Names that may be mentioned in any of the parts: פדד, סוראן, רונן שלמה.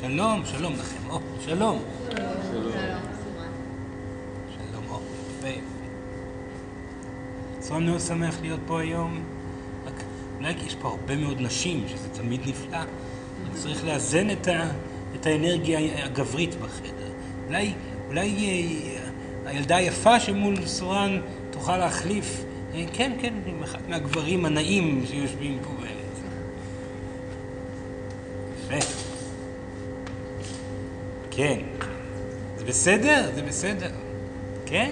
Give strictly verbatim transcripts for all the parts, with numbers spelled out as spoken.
שלום, שלום לכם. או, שלום. שלום. שלום, סוראן. שלום, או, יפה. סוראן מאוד שמח להיות פה היום. רק, אולי יש פה הרבה מאוד נשים, שזה תמיד נפלא. צריך לאזן את, ה, את האנרגיה הגברית בחדר. אולי, אולי הילדה היפה שמול סוראן תוכל להחליף. כן, כן, אחד מהגברים הנעים שיושבים פה באמת. יפה. כן. זה בסדר? זה בסדר. כן?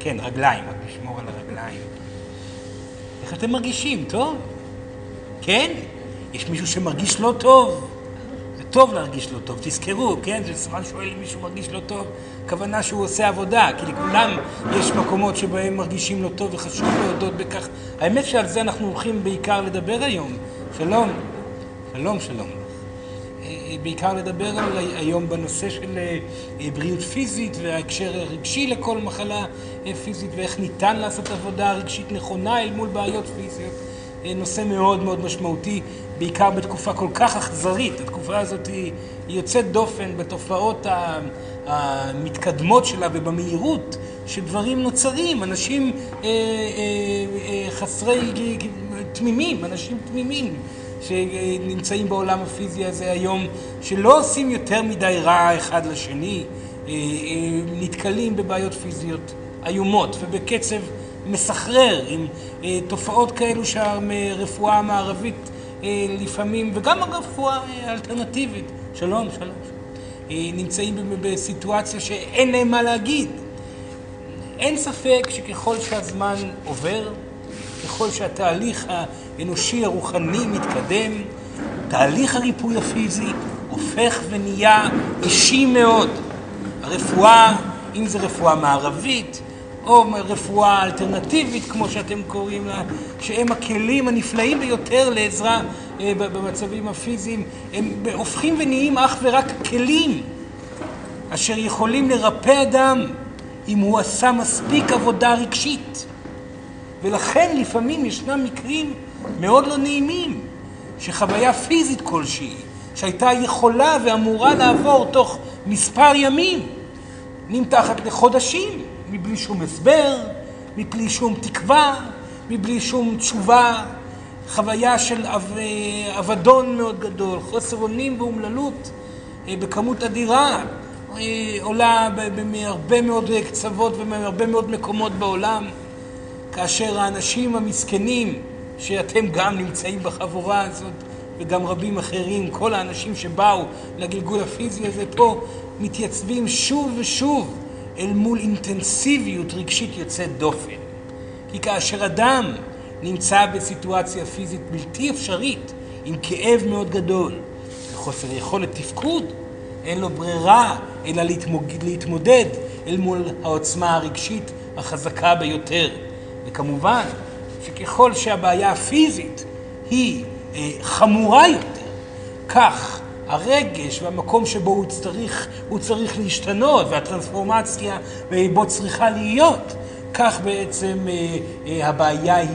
כן, רגליים. רק לשמור על הרגליים. איך אתם מרגישים? טוב? כן? יש מישהו שמרגיש לא טוב? זה טוב להרגיש לא טוב. תזכרו, כן? כשסוראן שואל אם מישהו מרגיש לא טוב, הכוונה שהוא עושה עבודה. כי לכולם יש מקומות שבהם מרגישים לא טוב וחשוב להודות בכך. האמת שעל זה אנחנו הולכים בעיקר לדבר היום. שלום. שלום, שלום. בעיקר לדבר על היום בנושא של בריאות פיזית וההקשר הרגשי לכל מחלה פיזית ואיך ניתן לעשות עבודה רגשית נכונה אל מול בעיות פיזיות. נושא מאוד מאוד משמעותי, בעיקר בתקופה כל כך אכזרית. התקופה הזאת היא יוצאת דופן בתופעות המתקדמות שלה ובמהירות שדברים נוצרים. אנשים חסרי תמימים, אנשים תמימים. שנמצאים בעולם הפיזי הזה היום, שלא עושים יותר מדי רע אחד לשני, נתקלים בבעיות פיזיות איומות ובקצב מסחרר, עם תופעות כאלו שהרפואה המערבית לפעמים, וגם הרפואה האלטרנטיבית, שלום, שלום, נמצאים בסיטואציה שאין להם מה להגיד. אין ספק שככל שהזמן עובר, ככל שהתהליך האנושי הרוחני מתקדם, תהליך הריפוי הפיזי הופך ונהיה אישי מאוד. הרפואה, אם זה רפואה מערבית או רפואה אלטרנטיבית כמו שאתם קוראים לה, שהם הכלים הנפלאים ביותר לעזרה במצבים הפיזיים, הם הופכים ונהיים אך ורק כלים אשר יכולים לרפא אדם אם הוא עשה מספיק עבודה רגשית. ולכן לפעמים ישנם מקרים מאוד לא נעימים שחוויה פיזית כלשהי שהייתה יכולה ואמורה לעבור תוך מספר ימים נמתחת לחודשים מבלי שום הסבר, מבלי שום תקווה, מבלי שום תשובה. חוויה של אבדון מאוד גדול, חוסר אונים ואומללות בכמות אדירה עולה מהרבה מאוד קצוות ומהרבה מאוד מקומות בעולם, כאשר האנשים המסכנים, שאתם גם נמצאים בחבורה הזאת, וגם רבים אחרים, כל האנשים שבאו לגלגול הפיזי הזה פה, מתייצבים שוב ושוב אל מול אינטנסיביות רגשית יוצאת דופן. כי כאשר אדם נמצא בסיטואציה פיזית בלתי אפשרית, עם כאב מאוד גדול, וחוסר יכולת תפקוד, אין לו ברירה אלא להתמודד אל מול העוצמה הרגשית החזקה ביותר. וכמובן שככל שהבעיה הפיזית היא אה, חמורה יותר, כך הרגש והמקום שבו הוא צריך, הוא צריך להשתנות, והטרנספורמציה אה, בו צריכה להיות, כך בעצם אה, אה, הבעיה היא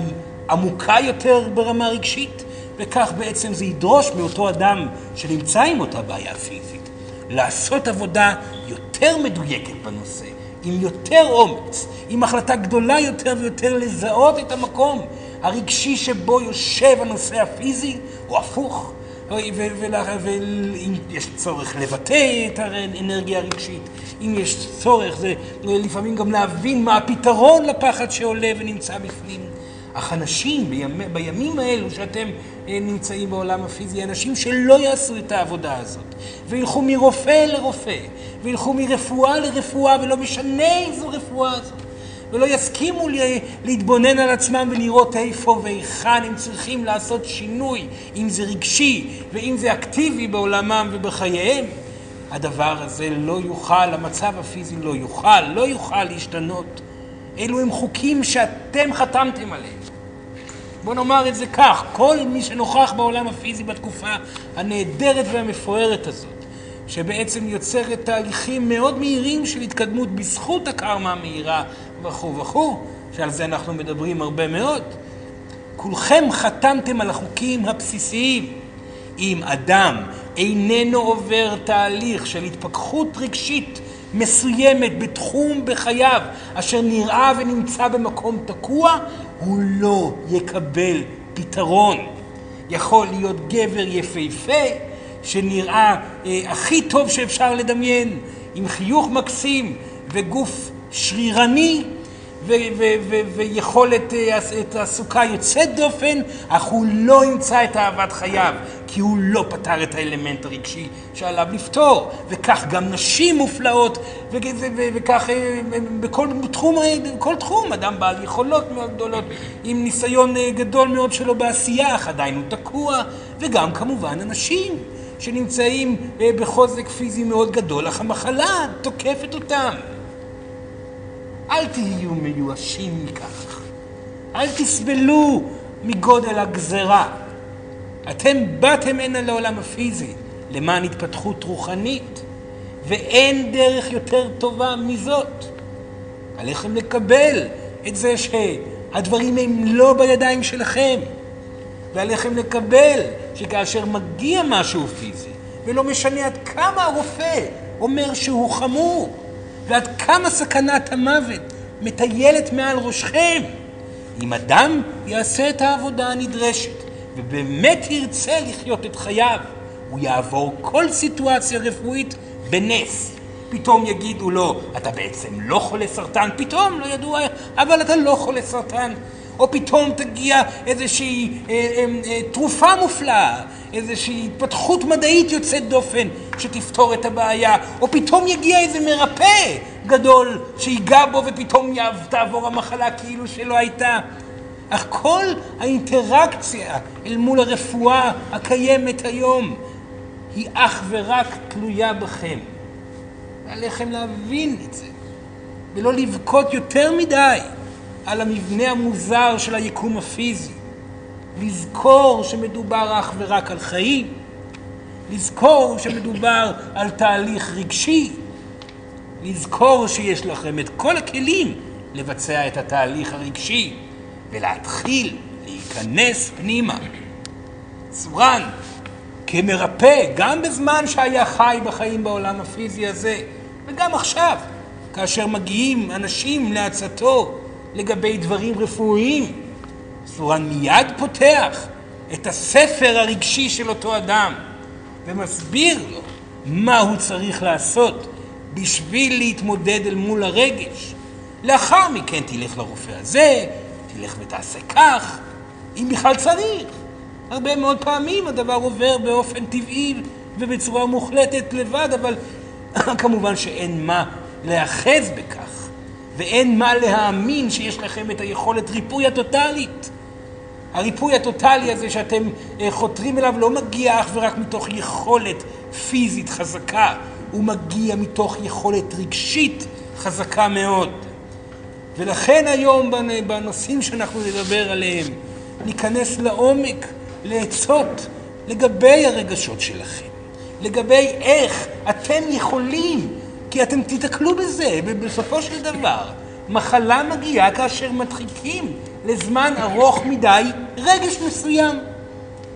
עמוקה יותר ברמה רגשית, וכך בעצם זה ידרוש מאותו אדם שנמצא עם אותה בעיה הפיזית, לעשות עבודה יותר מדויקת בנושא. עם יותר אומץ, עם החלטה גדולה יותר ויותר לזהות את המקום הרגשי שבו יושב הנושא הפיזי, או הפוך, ואם יש צורך לבטא את האנרגיה הרגשית, אם יש צורך, זה לפעמים גם להבין מה הפתרון לפחד שעולה ונמצא בפנים. אך אנשים בימים, בימים האלו שאתם נמצאים בעולם הפיזי, אנשים שלא יעשו את העבודה הזאת, וילכו מרופא לרופא, וילכו מרפואה לרפואה, ולא משנה איזו רפואה הזאת, ולא יסכימו להתבונן על עצמם ולראות איפה ואיכן הם צריכים לעשות שינוי, אם זה רגשי ואם זה אקטיבי בעולמם ובחייהם. הדבר הזה לא יוכל, המצב הפיזי לא יוכל, לא יוכל להשתנות. אלו הם חוקים שאתם חתמתם עליהם. בוא נאמר את זה כך, כל מי שנוכח בעולם הפיזי בתקופה הנהדרת והמפוארת הזאת, שבעצם יוצרת תהליכים מאוד מהירים של התקדמות בזכות הקרמה המהירה וכו' וכו', שעל זה אנחנו מדברים הרבה מאוד, כולכם חתמתם על החוקים הבסיסיים. אם אדם איננו עובר תהליך של התפכחות רגשית מסוימת בתחום בחייו אשר נראה ונמצא במקום תקוע, הוא לא יקבל פתרון. יכול להיות גבר יפהפה שנראה אה, הכי טוב שאפשר לדמיין, עם חיוך מקסים וגוף שרירני ו- ו- ו- ויכולת תעסוקה יוצאת דופן, אך הוא לא ימצא את אהבת חייו, כי הוא לא פתר את האלמנט הרגשי שעליו לפתור. וכך גם נשים מופלאות, ו- ו- ו- ו- וכך בכל תחום, בכל תחום, אדם בעל יכולות מאוד גדולות, עם ניסיון גדול מאוד שלו בעשייה, אך עדיין הוא תקוע, וגם כמובן אנשים שנמצאים בחוזק פיזי מאוד גדול, אך המחלה תוקפת אותם. אל תהיו מיואשים מכך. אל תסבלו מגודל הגזרה. אתם באתם הנה לעולם הפיזי, למען התפתחות רוחנית, ואין דרך יותר טובה מזאת. עליכם לקבל את זה שהדברים הם לא בידיים שלכם, ועליכם לקבל שכאשר מגיע משהו פיזי, ולא משנה עד כמה הרופא אומר שהוא חמור, ועד כמה סכנת המוות מטיילת מעל ראשכם, אם אדם יעשה את העבודה הנדרשת ובאמת ירצה לחיות את חייו, הוא יעבור כל סיטואציה רפואית בנס. פתאום יגידו לו, אתה בעצם לא חולה סרטן, פתאום לא ידוע, אבל אתה לא חולה סרטן. או פתאום תגיע איזושהי אה, אה, אה, תרופה מופלאה, איזושהי התפתחות מדעית יוצאת דופן שתפתור את הבעיה, או פתאום יגיע איזה מרפא גדול שיגע בו ופתאום תעבור המחלה כאילו שלא הייתה. אך כל האינטראקציה אל מול הרפואה הקיימת היום היא אך ורק תלויה בכם. עליכם להבין את זה, ולא לבכות יותר מדי על המבנה המוזר של היקום הפיזי. לזכור שמדובר אך ורק על חיים, לזכור שמדובר על תהליך רגשי, לזכור שיש לכם את כל הכלים לבצע את התהליך הרגשי, ולהתחיל להיכנס פנימה. סוראן, כמרפא, גם בזמן שהיה חי בחיים בעולם הפיזי הזה, וגם עכשיו, כאשר מגיעים אנשים לעצתו לגבי דברים רפואיים, סוראן מיד פותח את הספר הרגשי של אותו אדם ומסביר לו מה הוא צריך לעשות בשביל להתמודד אל מול הרגש. לאחר מכן תלך לרופא הזה, תלך ותעשה כך, אם בכלל צריך. הרבה מאוד פעמים הדבר עובר באופן טבעי ובצורה מוחלטת לבד, אבל כמובן שאין מה להאחז בכך. ואין מה להאמין שיש לכם את היכולת ריפוי הטוטלית. הריפוי הטוטלי הזה שאתם חותרים אליו לא מגיע אך ורק מתוך יכולת פיזית חזקה, הוא מגיע מתוך יכולת רגשית חזקה מאוד. ולכן היום בנושאים שאנחנו נדבר עליהם, ניכנס לעומק, לעצות, לגבי הרגשות שלכם, לגבי איך אתם יכולים, כי אתם תתקלו בזה, ובסופו של דבר, מחלה מגיעה כאשר מדחיקים לזמן ארוך מדי רגש מסוים.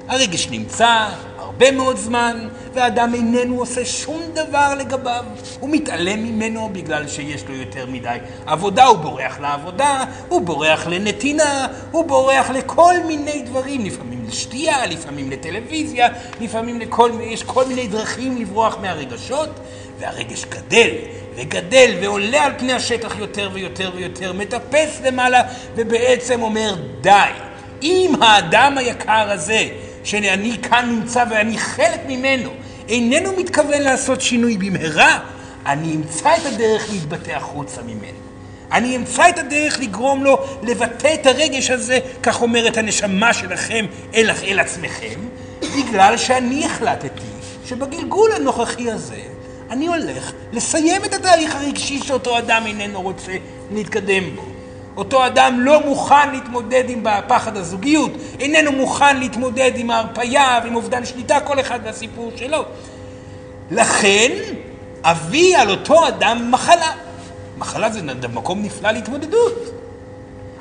הרגש נמצא הרבה מאוד זמן, והאדם איננו עושה שום דבר לגביו. הוא מתעלם ממנו בגלל שיש לו יותר מדי עבודה, הוא בורח לעבודה, הוא בורח לנתינה, הוא בורח לכל מיני דברים, לפעמים לשתייה, לפעמים לטלוויזיה, לפעמים לכל, יש כל מיני דרכים לברוח מהרגשות, והרגש גדל וגדל ועולה על פני השטח יותר ויותר ויותר, מטפס למעלה ובעצם אומר די. אם האדם היקר הזה שאני כאן נמצא ואני חלק ממנו איננו מתכוון לעשות שינוי במהרה, אני אמצא את הדרך להתבטא החוצה ממנו. אני אמצא את הדרך לגרום לו לבטא את הרגש הזה, כך אומרת הנשמה שלכם אל, אל עצמכם, בגלל שאני החלטתי שבגלגול הנוכחי הזה אני הולך לסיים את התהליך הרגשי שאותו אדם איננו רוצה להתקדם בו. אותו אדם לא מוכן להתמודד עם פחד הזוגיות, איננו מוכן להתמודד עם ההרפיה ועם אובדן שליטה, כל אחד והסיפור שלו. לכן, אביא על אותו אדם מחלה. מחלה זה מקום נפלא להתמודדות.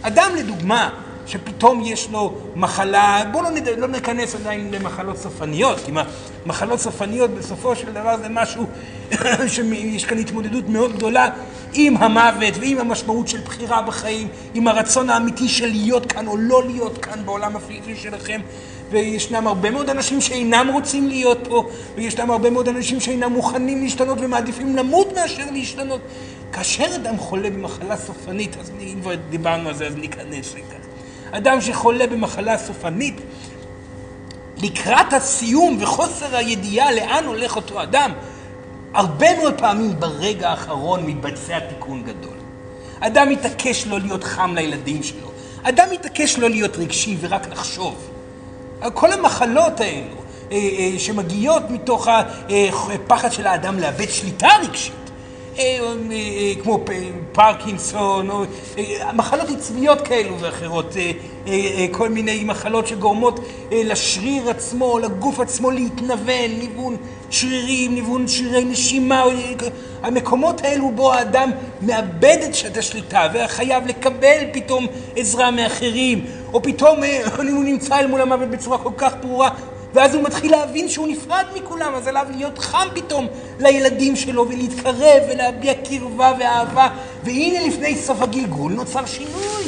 אדם לדוגמה שפתאום יש לו מחלה, בואו לא, נד... לא נכנס עדיין למחלות סופניות, כי מחלות סופניות בסופו של דבר זה משהו שיש כאן התמודדות מאוד גדולה עם המוות ועם המשמעות של בחירה בחיים, עם הרצון האמיתי של להיות כאן או לא להיות כאן בעולם הפיזי שלכם. וישנם הרבה מאוד אנשים שאינם רוצים להיות פה, וישנם הרבה מאוד אנשים שאינם מוכנים להשתנות ומעדיפים למות מאשר להשתנות. כאשר אדם חולה במחלה סופנית, אז אם כבר דיברנו על זה, אז ניכנס לכך. אדם שחולה במחלה סופנית, לקראת הסיום וחוסר הידיעה לאן הולך אותו אדם, הרבה מאוד פעמים ברגע האחרון מתבצע תיקון גדול. אדם מתעקש לא להיות חם לילדים שלו, אדם מתעקש לא להיות רגשי ורק לחשוב. כל המחלות האלו אה, אה, שמגיעות מתוך הפחד של האדם לאבד שליטה רגשית, אה, אה, אה, כמו פ, פרקינסון, או, אה, מחלות עצביות כאלו ואחרות, אה, אה, אה, כל מיני מחלות שגורמות אה, לשריר עצמו, לגוף עצמו להתנוון, ניוון שרירים, ניוון שרירי נשימה, או, אה, המקומות האלו בו האדם מאבד את השליטה וחייב לקבל פתאום עזרה מאחרים, או פתאום הוא נמצא אל מול המוות בצורה כל כך ברורה, ואז הוא מתחיל להבין שהוא נפרד מכולם, אז עליו להיות חם פתאום לילדים שלו ולהתקרב ולהביע קרבה ואהבה. והנה לפני סוף הגלגול נוצר שינוי,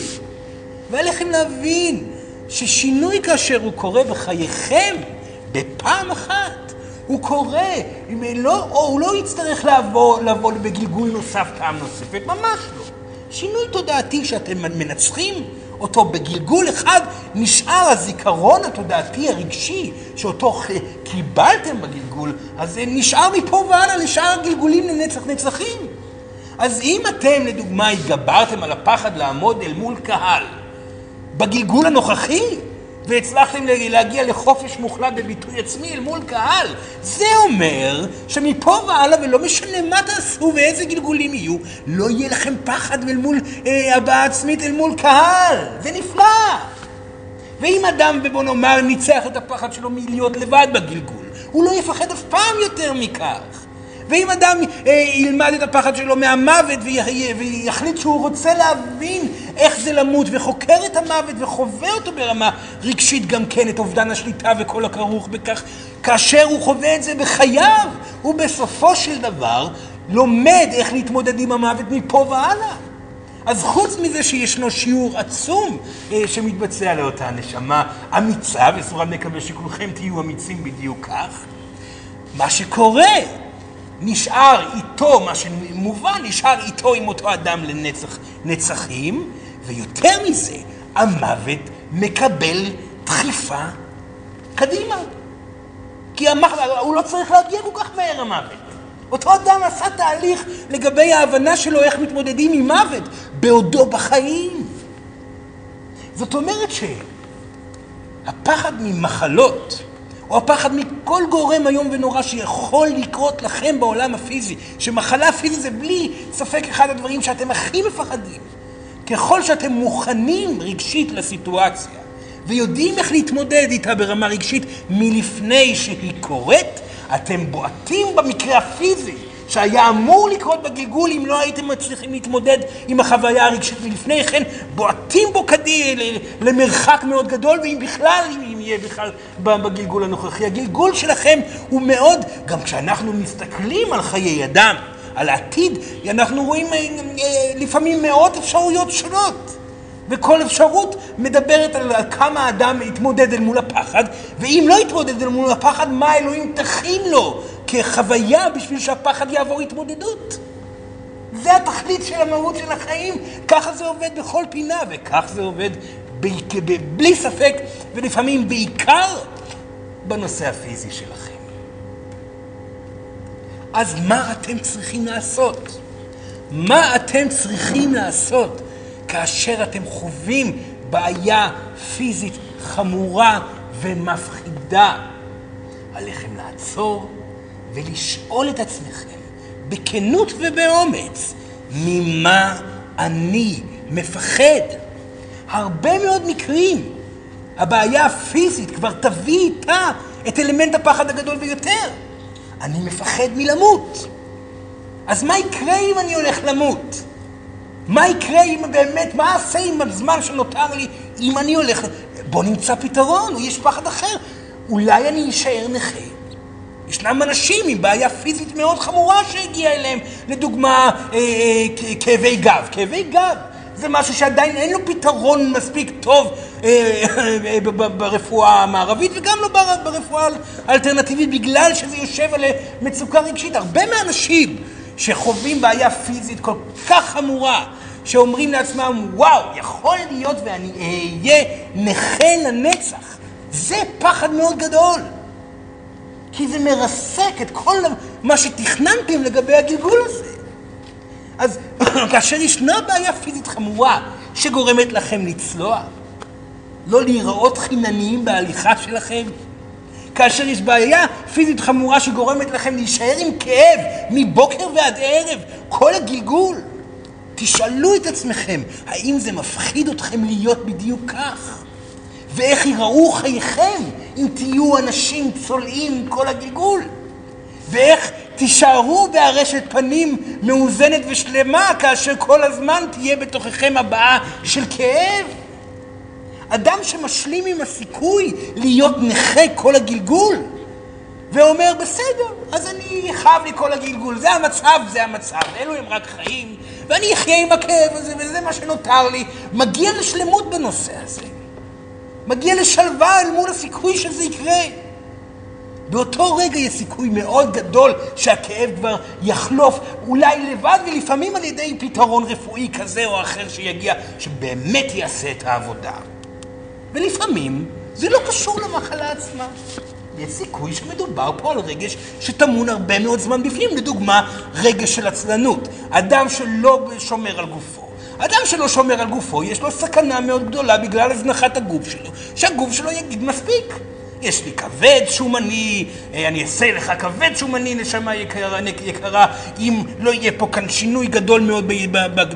ועליכם להבין ששינוי כאשר הוא קורה בחייכם בפעם אחת, הוא קורה, לא, הוא לא יצטרך לעבור, לעבור בגלגול נוסף פעם נוספת, ממש לא. שינוי תודעתי שאתם מנצחים אותו בגלגול אחד, נשאר הזיכרון התודעתי הרגשי שאותו קיבלתם בגלגול, אז נשאר מפה ועלה לשאר גלגולים לנצח נצחים. אז אם אתם לדוגמה התגברתם על הפחד לעמוד אל מול קהל בגלגול הנוכחי, והצלחתם להגיע לחופש מוחלט בביטוי עצמי אל מול קהל, זה אומר שמפה ועלה, ולא משנה מה תעשו ואיזה גלגולים יהיו, לא יהיה לכם פחד אל מול אה, הבעה עצמית אל מול קהל. זה נפלא. ואם אדם, בוא נאמר, ניצח את הפחד שלו מלהיות לבד בגלגול, הוא לא יפחד אף פעם יותר מכך. ואם אדם אה, ילמד את הפחד שלו מהמוות ויחליט שהוא רוצה להבין איך זה למות, וחוקר את המוות וחווה אותו ברמה רגשית גם כן, את אובדן השליטה וכל הכרוך בכך, כאשר הוא חווה את זה בחייו, הוא בסופו של דבר לומד איך להתמודד עם המוות מפה והלאה. אז חוץ מזה שישנו שיעור עצום אה, שמתבצע לאותה נשמה אמיצה, וסוראן מקווה שכולכם תהיו אמיצים בדיוק כך, מה שקורה נשאר איתו, מה שמובן, נשאר איתו עם אותו אדם לנצח נצחים, ויותר מזה, המוות מקבל דחיפה קדימה. כי המח... הוא לא צריך להגיע כל כך מהר המוות. אותו אדם עשה תהליך לגבי ההבנה שלו איך מתמודדים עם מוות בעודו בחיים. זאת אומרת שהפחד ממחלות, או הפחד מכל גורם היום ונורא שיכול לקרות לכם בעולם הפיזי, שמחלה פיזית זה בלי ספק אחד הדברים שאתם הכי מפחדים. ככל שאתם מוכנים רגשית לסיטואציה, ויודעים איך להתמודד איתה ברמה רגשית מלפני שהיא קורית, אתם בועטים במקרה הפיזי שהיה אמור לקרות בגלגול אם לא הייתם מצליחים להתמודד עם החוויה הרגשית מלפני כן, בועטים בו כדי למרחק מאוד גדול, ואם בכלל, אם יהיה בכלל בגלגול הנוכחי. הגלגול שלכם הוא מאוד, גם כשאנחנו מסתכלים על חיי אדם, על העתיד, אנחנו רואים לפעמים מאות אפשרויות שונות, וכל אפשרות מדברת על כמה האדם יתמודד אל מול הפחד, ואם לא יתמודד אל מול הפחד, מה אלוהים תכין לו כחוויה בשביל שהפחד יעבור התמודדות. זה התכלית של המהות של החיים, ככה זה עובד בכל פינה, וכך זה עובד בלי ספק, ולפעמים בעיקר בנושא הפיזי שלכם. אז מה אתם צריכים לעשות? מה אתם צריכים לעשות כאשר אתם חווים בעיה פיזית חמורה ומפחידה? עליכם לעצור ולשאול את עצמכם בכנות ובאומץ, ממה אני מפחד? הרבה מאוד מקרים הבעיה הפיזית כבר תביא איתה את אלמנט הפחד הגדול ביותר. אני מפחד מלמות. אז מה יקרה אם אני הולך למות? מה יקרה אם באמת, מה אעשה עם הזמן שנותר לי, אם אני הולך, בוא נמצא פתרון, או יש פחד אחר. אולי אני אשאר נכה. ישנם אנשים עם בעיה פיזית מאוד חמורה שהגיעה אליהם, לדוגמה, אה, אה, כאבי גב. כאבי גב זה משהו שעדיין אין לו פתרון מספיק טוב אה, אה, ברפואה המערבית, וגם לא ברפואה האלטרנטיבית, בגלל שזה יושב על מצוקה רגשית. הרבה מהאנשים שחווים בעיה פיזית כל כך חמורה, שאומרים לעצמם, וואו, יכול להיות ואני אהיה נכה לנצח. זה פחד מאוד גדול. כי זה מרסק את כל מה שתכננתם לגבי הגלגול הזה. אז כאשר ישנה בעיה פיזית חמורה שגורמת לכם לצלוע, לא להיראות חינניים בהליכה שלכם, כאשר יש בעיה פיזית חמורה שגורמת לכם להישאר עם כאב מבוקר ועד ערב, כל הגלגול, תשאלו את עצמכם, האם זה מפחיד אתכם להיות בדיוק כך? ואיך ייראו חייכם אם תהיו אנשים צולעים כל הגלגול? ואיך תישארו בהרשת פנים מאוזנת ושלמה כאשר כל הזמן תהיה בתוככם הבאה של כאב? אדם שמשלים עם הסיכוי להיות נכה כל הגלגול ואומר, בסדר, אז אני חייב לי כל הגלגול, זה המצב, זה המצב, אלו הם רק חיים ואני אחיה עם הכאב הזה וזה מה שנותר לי, מגיע לשלמות בנושא הזה, מגיע לשלווה אל מול הסיכוי שזה יקרה. באותו רגע יש סיכוי מאוד גדול שהכאב כבר יחלוף, אולי לבד ולפעמים על ידי פתרון רפואי כזה או אחר שיגיע, שבאמת יעשה את העבודה. ולפעמים זה לא קשור למחלה עצמה. יש סיכוי שמדובר פה על רגש שתמון הרבה מאוד זמן בפנים, לדוגמה רגש של עצלנות, אדם שלא שומר על גופו. אדם שלא שומר על גופו, יש לו סכנה מאוד גדולה בגלל הזנחת הגוף שלו, שהגוף שלו יגיד מספיק. יש לי כבד שומני, אני אעשה לך כבד שומני, נשמה יקרה, יקרה, אם לא יהיה פה כאן שינוי גדול מאוד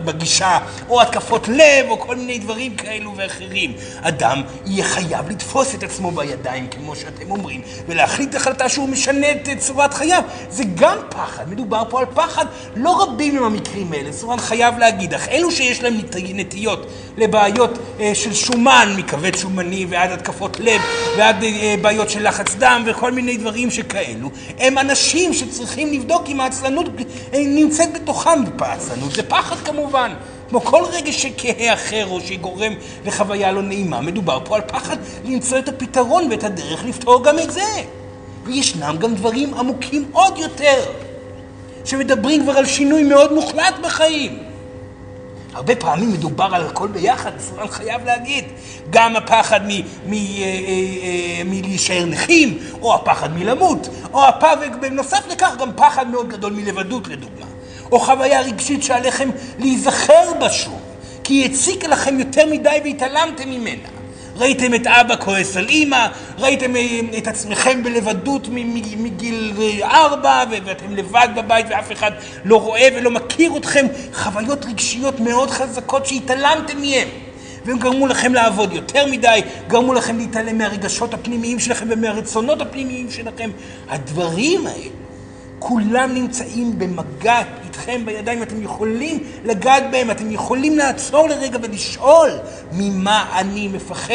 בגישה, או התקפות לב, או כל מיני דברים כאלו ואחרים. אדם יהיה חייב לתפוס את עצמו בידיים, כמו שאתם אומרים, ולהחליט החלטה שהוא משנה את צורת חייו. זה גם פחד, מדובר פה על פחד, לא רבים עם המקרים האלה, סוראן חייב להגיד, אך אלו שיש להם נטיות לבעיות של שומן, מכבד שומני ועד התקפות לב, ועד בעיות של לחץ דם וכל מיני דברים שכאלו, הם אנשים שצריכים לבדוק אם העצלנות נמצאת בתוכם. בעצלנות זה פחד כמובן, כמו כל רגע שכהה אחר או שגורם לחוויה לא נעימה, מדובר פה על פחד למצוא את הפתרון ואת הדרך לפתור גם את זה. וישנם גם דברים עמוקים עוד יותר שמדברים כבר על שינוי מאוד מוחלט בחיים. הרבה פעמים מדובר על הכל ביחד, סוראן חייב להגיד. גם הפחד מלהישאר נכים, או הפחד מלמות, או הפחד, ובנוסף לכך גם פחד מאוד גדול מלבדות לדוגמה. או חוויה רגשית שעליכם להיזכר בשוב, כי היא הציקה לכם יותר מדי והתעלמתם ממנה. ראיתם את אבא כועס על אמא, ראיתם את עצמכם בלבדות מגיל ארבע, ואתם לבד בבית ואף אחד לא רואה ולא מכיר אתכם. חוויות רגשיות מאוד חזקות שהתעלמתם מהם, והם גרמו לכם לעבוד יותר מדי, גרמו לכם להתעלם מהרגשות הפנימיים שלכם ומהרצונות הפנימיים שלכם. הדברים האלה כולם נמצאים במגע איתכם בידיים, אתם יכולים לגעת בהם, אתם יכולים לעצור לרגע ולשאול ממה אני מפחד,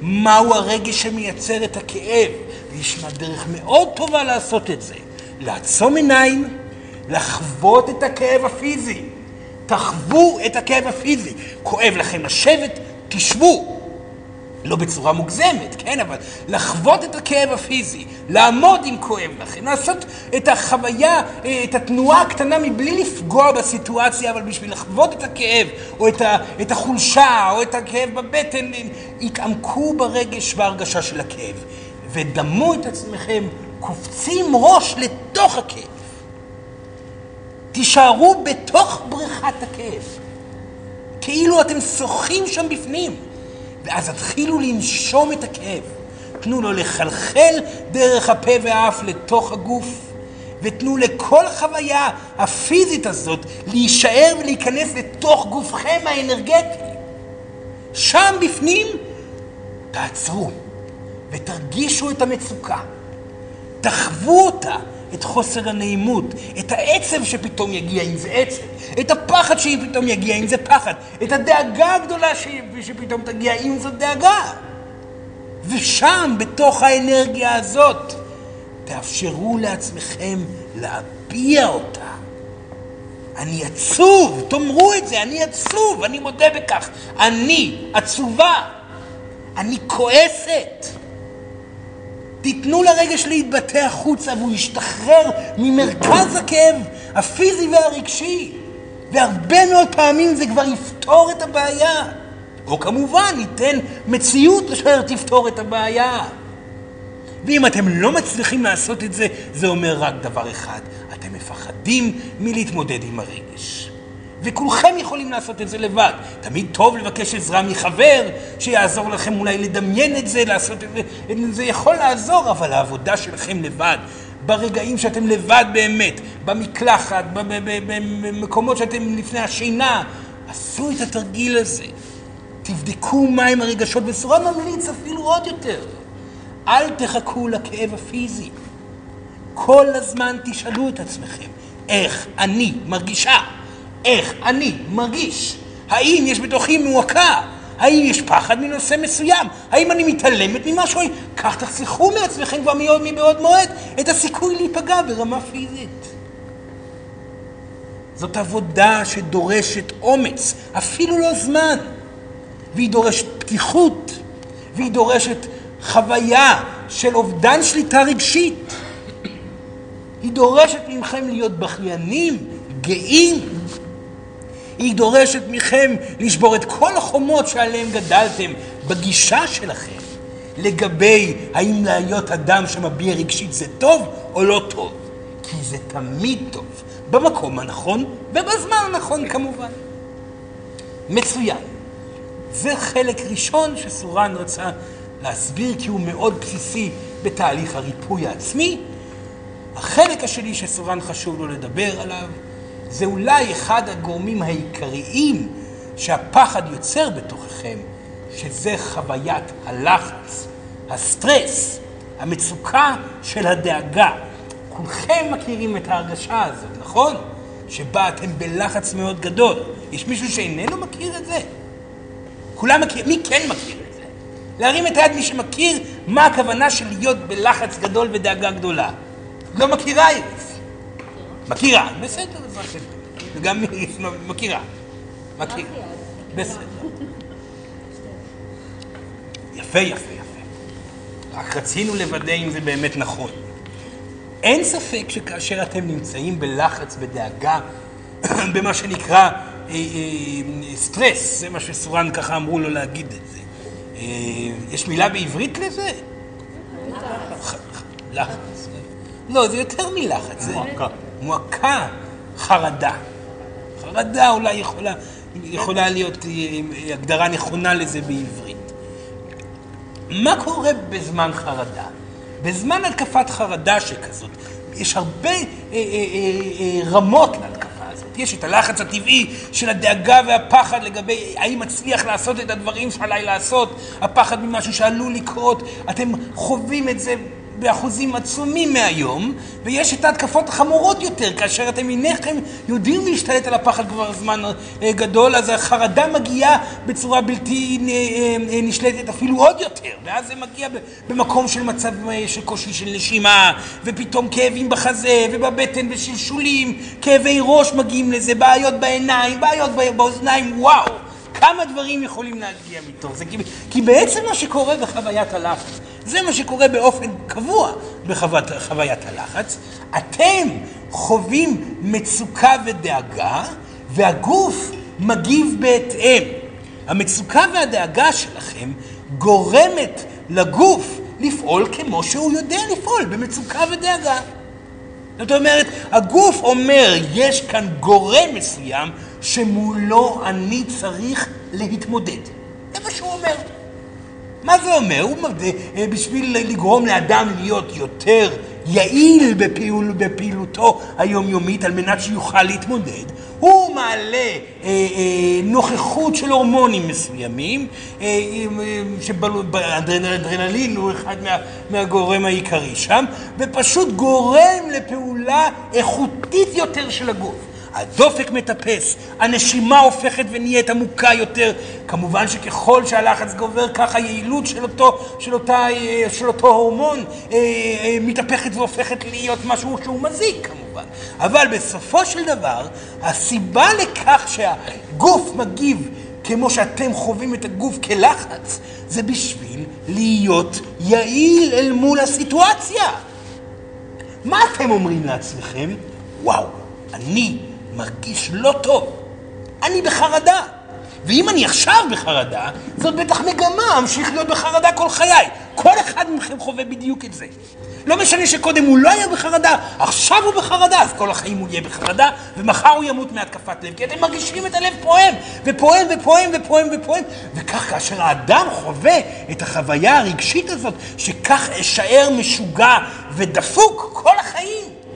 מהו הרגש שמייצר את הכאב. וישנה דרך מאוד טובה לעשות את זה, לעצום עיניים, לחוות את הכאב הפיזי. תחוו את הכאב הפיזי, כואב לכם לשבת, תשבו. לא בצורה מוגזמת, כן, אבל לחוות את הכאב הפיזי, לעמוד אם כואב לכם, לעשות את החוויה, את התנועה הקטנה מבלי לפגוע בסיטואציה, אבל בשביל לחוות את הכאב, או את, ה, את החולשה, או את הכאב בבטן, התעמקו ברגש והרגשה של הכאב, ודמו את עצמכם, קופצים ראש לתוך הכאב. תישארו בתוך בריכת הכאב, כאילו אתם שוחים שם בפנים. ואז התחילו לנשום את הכאב. תנו לו לחלחל דרך הפה והאף לתוך הגוף, ותנו לכל החוויה הפיזית הזאת להישאר ולהיכנס לתוך גופכם האנרגטי. שם בפנים תעצרו ותרגישו את המצוקה. תחוו אותה, את חוסר הנעימות, את העצב שפתאום יגיע אם זה עצב, את הפחד שפתאום יגיע אם זה פחד, את הדאגה הגדולה שפתאום תגיע אם זו דאגה. ושם, בתוך האנרגיה הזאת, תאפשרו לעצמכם להביע אותה. אני עצוב, תאמרו את זה, אני עצוב, אני מודה בכך, אני עצובה, אני כועסת. תיתנו לרגש להתבטא החוצה והוא ישתחרר ממרכז הכאב הפיזי והרגשי. והרבה מאוד פעמים זה כבר יפתור את הבעיה. או כמובן ניתן מציאות אשר תפתור את הבעיה. ואם אתם לא מצליחים לעשות את זה, זה אומר רק דבר אחד. אתם מפחדים מלהתמודד עם הרגש. וכולכם יכולים לעשות את זה לבד. תמיד טוב לבקש עזרה מחבר שיעזור לכם אולי לדמיין את זה, לעשות את זה. זה יכול לעזור, אבל העבודה שלכם לבד, ברגעים שאתם לבד באמת, במקלחת, במקומות שאתם לפני השינה, עשו את התרגיל הזה. תבדקו מהם הרגשות, וסוראן ממליץ אפילו עוד יותר. אל תחכו לכאב הפיזי. כל הזמן תשאלו את עצמכם, איך אני מרגישה? איך אני מרגיש? האם יש בתוכי מועקה? האם יש פחד מנושא מסוים? האם אני מתעלמת ממשהו? כך תחסכו מעצמכם כבר מבעוד מועד את הסיכוי להיפגע ברמה פיזית. זאת עבודה שדורשת אומץ, אפילו לא זמן. והיא דורשת פתיחות, והיא דורשת חוויה של אובדן שליטה רגשית. היא דורשת מכם להיות בכיינים, גאים. היא דורשת מכם לשבור את כל החומות שעליהם גדלתם בגישה שלכם לגבי האם להיות אדם שמביע רגשית זה טוב או לא טוב, כי זה תמיד טוב במקום הנכון ובזמן הנכון כמובן. מצוין. זה חלק ראשון שסוראן רצה להסביר, כי הוא מאוד בסיסי בתהליך הריפוי העצמי. החלק השני שסוראן חשוב לו לדבר עליו, זה אולי אחד הגורמים העיקריים שהפחד יוצר בתוככם, שזה חוויית הלחץ, הסטרס, המצוקה של הדאגה. כולכם מכירים את ההרגשה הזאת, נכון? שבה אתם בלחץ מאוד גדול. יש מישהו שאיננו מכיר את זה? כולם מכיר, מי כן מכיר את זה? להרים את היד מי שמכיר מה הכוונה של להיות בלחץ גדול ודאגה גדולה. לא מכירה את זה. מכירה, בסדר, אז רק זה. גם מכירה. מכירה. בסדר. יפה, יפה, יפה. רק רצינו לוודא אם זה באמת נכון. אין ספק שכאשר אתם נמצאים בלחץ, בדאגה, במה שנקרא סטרס, זה מה שסוראן ככה אמרו לו להגיד את זה. יש מילה בעברית לזה? לחץ. לא, זה יותר מלחץ. זה מועקה. מועקה, חרדה. חרדה אולי יכולה, יכולה להיות הגדרה נכונה לזה בעברית. מה קורה בזמן חרדה? בזמן התקפת חרדה שכזאת, יש הרבה אה, אה, אה, רמות להתקפה הזאת. יש את הלחץ הטבעי של הדאגה והפחד לגבי האם מצליח לעשות את הדברים שעליי לעשות, הפחד ממשהו שעלול לקרות, אתם חווים את זה באחוזים עצומים מהיום, ויש את ההתקפות החמורות יותר, כאשר אתם אינכם יודעים להשתלט על הפחד כבר זמן גדול, אז החרדה מגיעה בצורה בלתי נשלטת אפילו עוד יותר, ואז זה מגיע במקום של מצב של קושי של נשימה, ופתאום כאבים בחזה ובבטן ושלשולים, כאבי ראש מגיעים לזה, בעיות בעיניים, בעיות באוזניים, וואו, כמה דברים יכולים להגיע מתוך זה, כי, כי בעצם מה שקורה בחוויית הלחץ, זה מה שקורה באופן קבוע בחוויית הלחץ, אתם חווים מצוקה ודאגה, והגוף מגיב בהתאם. המצוקה והדאגה שלכם גורמת לגוף לפעול כמו שהוא יודע לפעול, במצוקה ודאגה. זאת אומרת, הגוף אומר, יש כאן גורם מסוים שמולו אני צריך להתמודד. זה מה שהוא אומר. מה זה אומר? הוא מבד... בשביל לגרום לאדם להיות יותר יעיל בפעול, בפעילותו היומיומית על מנת שיוכל להתמודד. הוא מעלה אה, אה, נוכחות של הורמונים מסוימים, אה, אה, שאדרנלין הוא אחד מה, מהגורם העיקרי שם, ופשוט גורם לפעולה איכותית יותר של הגוף. הדופק מטפס, הנשימה הופכת ונהיית עמוקה יותר. כמובן שככל שהלחץ גובר, כך היעילות של אותו, של אותה, של אותו הורמון מתהפכת והופכת להיות משהו שהוא מזיק, כמובן. אבל בסופו של דבר, הסיבה לכך שהגוף מגיב כמו שאתם חווים את הגוף כלחץ, זה בשביל להיות יעיל אל מול הסיטואציה. מה אתם אומרים לעצמכם? וואו, אני מרגיש לא טוב, אני בחרדה, ואם אני עכשיו בחרדה, זאת בטח מגמה, אמשיך להיות בחרדה כל חיי. כל אחד מכם חווה בדיוק את זה. לא משנה שקודם הוא לא היה בחרדה, עכשיו הוא בחרדה, אז כל החיים הוא יהיה בחרדה, ומחר הוא ימות מהתקפת לב, כי אתם מרגישים את הלב פועם, ופועם ופועם ופועם ופועם, וכך כאשר האדם חווה את החוויה הרגשית הזאת, שכך אשאר משוגע ודפוק כל החיים.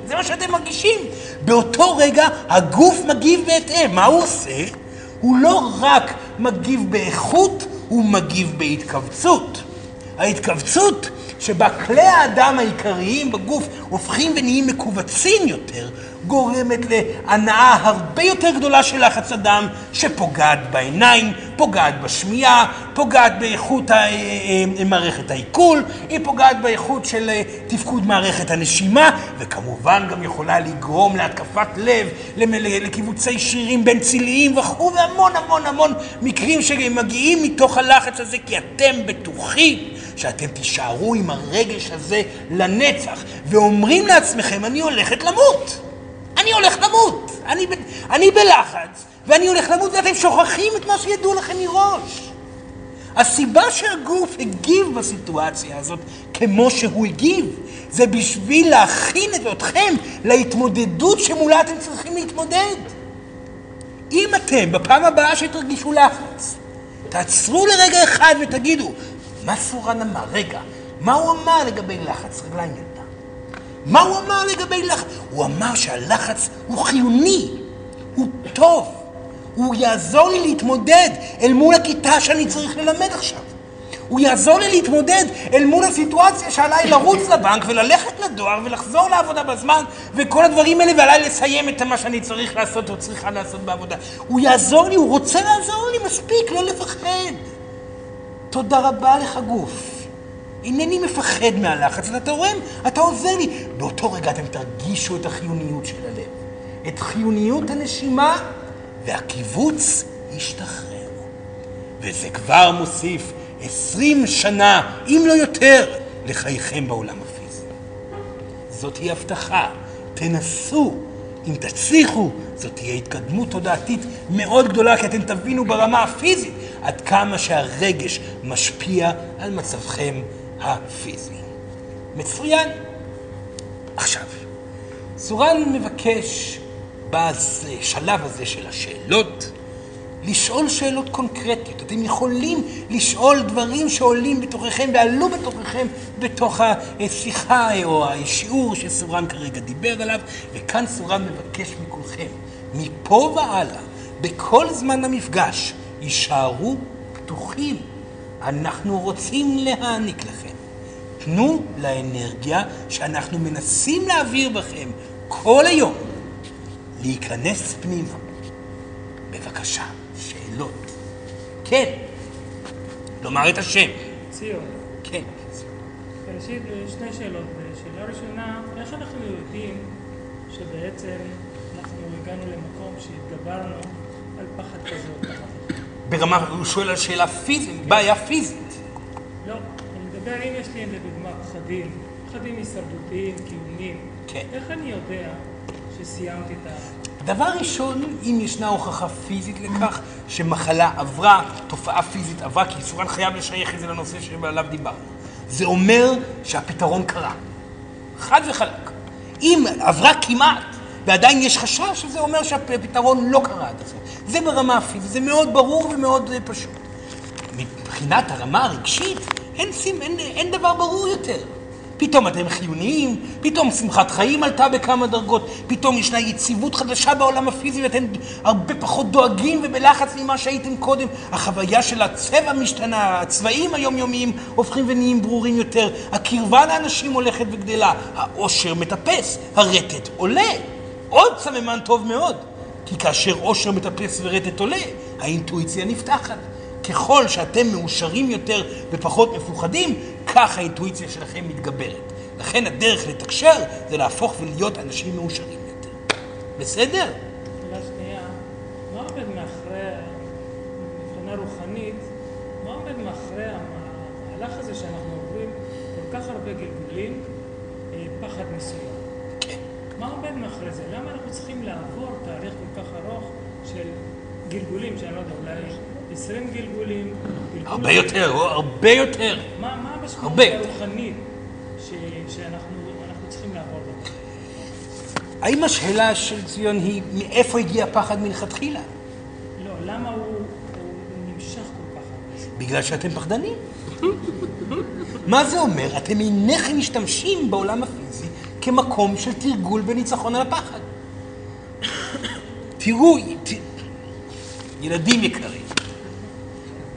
זה מה שאתם מרגישים. באותו רגע הגוף מגיב בהתאם. מה הוא עושה? הוא לא רק מגיב באיכות, הוא מגיב בהתכווצות. ההתכווצות שבה כלי האדם העיקריים בגוף הופכים ונהיים מקובצים יותר, גורמת להנאה הרבה יותר גדולה של לחץ הדם, שפוגעת בעיניים, פוגעת בשמיעה, פוגעת באיכות מערכת העיכול, היא פוגעת באיכות של תפקוד מערכת הנשימה, וכמובן גם יכולה לגרום להתקפת לב, לקיבוצי שרירים בין ציליים וכו', והמון המון המון מקרים שמגיעים מתוך הלחץ הזה, כי אתם בטוחים שאתם תישארו עם הרגש הזה לנצח, ואומרים לעצמכם, אני הולכת למות. אני הולך למות, אני, אני בלחץ, ואני הולך למות, ואתם שוכחים את מה שידעו לכם מראש. הסיבה שהגוף הגיב בסיטואציה הזאת כמו שהוא הגיב, זה בשביל להכין אתכם להתמודדות שמולה אתם צריכים להתמודד. אם אתם בפעם הבאה שתרגישו לחץ, תעצרו לרגע אחד ותגידו, מה סוראן אמר? רגע, מה הוא אמר לגבי לחץ? רגליים יד. מה הוא אמר לגבי לחץ? הוא אמר שהלחץ הוא חיוני, הוא טוב, הוא יעזור לי להתמודד אל מול הכיתה שאני צריך ללמד עכשיו. הוא יעזור לי להתמודד אל מול הסיטואציה שעליי לרוץ לבנק וללכת לדואר ולחזור לעבודה בזמן וכל הדברים האלה, ועליי לסיים את מה שאני צריך לעשות או צריכה לעשות בעבודה. הוא יעזור לי, הוא רוצה לעזור לי, מספיק, לא לפחד. תודה רבה לך גוף. אינני מפחד מהלחץ, אתה תורם, אתה עוזר לי. באותו רגע אתם תרגישו את החיוניות של הלב, את חיוניות הנשימה, והקיבוץ ישתחרר. וזה כבר מוסיף עשרים שנה, אם לא יותר, לחייכם בעולם הפיזי. זאת היא הבטחה, תנסו. אם תצליחו, זאת תהיה התקדמות תודעתית מאוד גדולה, כי אתם תבינו ברמה הפיזית עד כמה שהרגש משפיע על מצבכם הפיזי. מצוין. עכשיו, סוראן מבקש בשלב הזה של השאלות לשאול שאלות קונקרטיות. אתם יכולים לשאול דברים שעולים בתוככם ועלו בתוככם בתוך השיחה או השיעור שסוראן כרגע דיבר עליו, וכאן סוראן מבקש מכולכם, מפה והלאה, בכל זמן המפגש, יישארו פתוחים. אנחנו רוצים להעניק לכם. תנו לאנרגיה שאנחנו מנסים להעביר בכם כל היום להיכנס פנימה. בבקשה. שאלות. כן. לומר את השם. ציון. כן. ראשית, שני שאלות. שאלה ראשונה, איך אנחנו יודעים שבעצם אנחנו הגענו למקום שהתגברנו על פחד כזה או פחד? ברמה, הוא שואל על שאלה פיזית, בעיה פיזית. לא, אני מדבר, אם יש לי לדוגמה פחדים, פחדים הישרדותיים, קיומיים. כן. איך אני יודע שסיימתי את ה... דבר ראשון, אם ישנה הוכחה פיזית לכך שמחלה עברה, תופעה פיזית עברה, כי סוראן חייב לשייך את זה לנושא שעליו דיברנו. זה אומר שהפתרון קרה. חד וחלק. אם עברה כמעט ועדיין יש חשש, זה אומר שהפתרון לא קרה עד הסוף. זה ברמה הפיזית, זה מאוד ברור ומאוד פשוט. מבחינת הרמה הרגשית, אין, אין, אין דבר ברור יותר. פתאום אתם חיוניים, פתאום שמחת חיים עלתה בכמה דרגות, פתאום ישנה יציבות חדשה בעולם הפיזי ואתם הרבה פחות דואגים ובלחץ ממה שהייתם קודם. החוויה של הצבע משתנה, הצבעים היומיומיים הופכים ונהיים ברורים יותר, הקרבה לאנשים הולכת וגדלה, העושר מטפס, הרטט עולה. עוד סממן טוב מאוד, כי כאשר עושר מטפס ורטט עולה, האינטואיציה נפתחת. ככל שאתם מאושרים יותר ופחות מפוחדים, כך האינטואיציה שלכם מתגברת. לכן הדרך לתקשר זה להפוך ולהיות אנשים מאושרים יותר. בסדר? שאלה שנייה, מה עומד מאחרי, מבחינה רוחנית, מה עומד מאחרי המהלך הזה שאנחנו עוברים כל כך הרבה גלגולים, פחד מסוים? כן. מה עומד מאחרי זה? למה אנחנו צריכים לעבור תהליך כל כך ארוך של גלגולים, שאני לא יודע, אולי עשרים גלגולים, הרבה יותר, הרבה יותר. מה המשמעות הרוחנית שאנחנו צריכים לעבור בו? האם השאלה של ציון היא מאיפה הגיע הפחד מלכתחילה? לא, למה הוא נמשך כל פחד? בגלל שאתם פחדנים. מה זה אומר? אתם אינכם משתמשים בעולם הפיזי כמקום של תרגול בניצחון על הפחד. תראו, ילדים יקרים,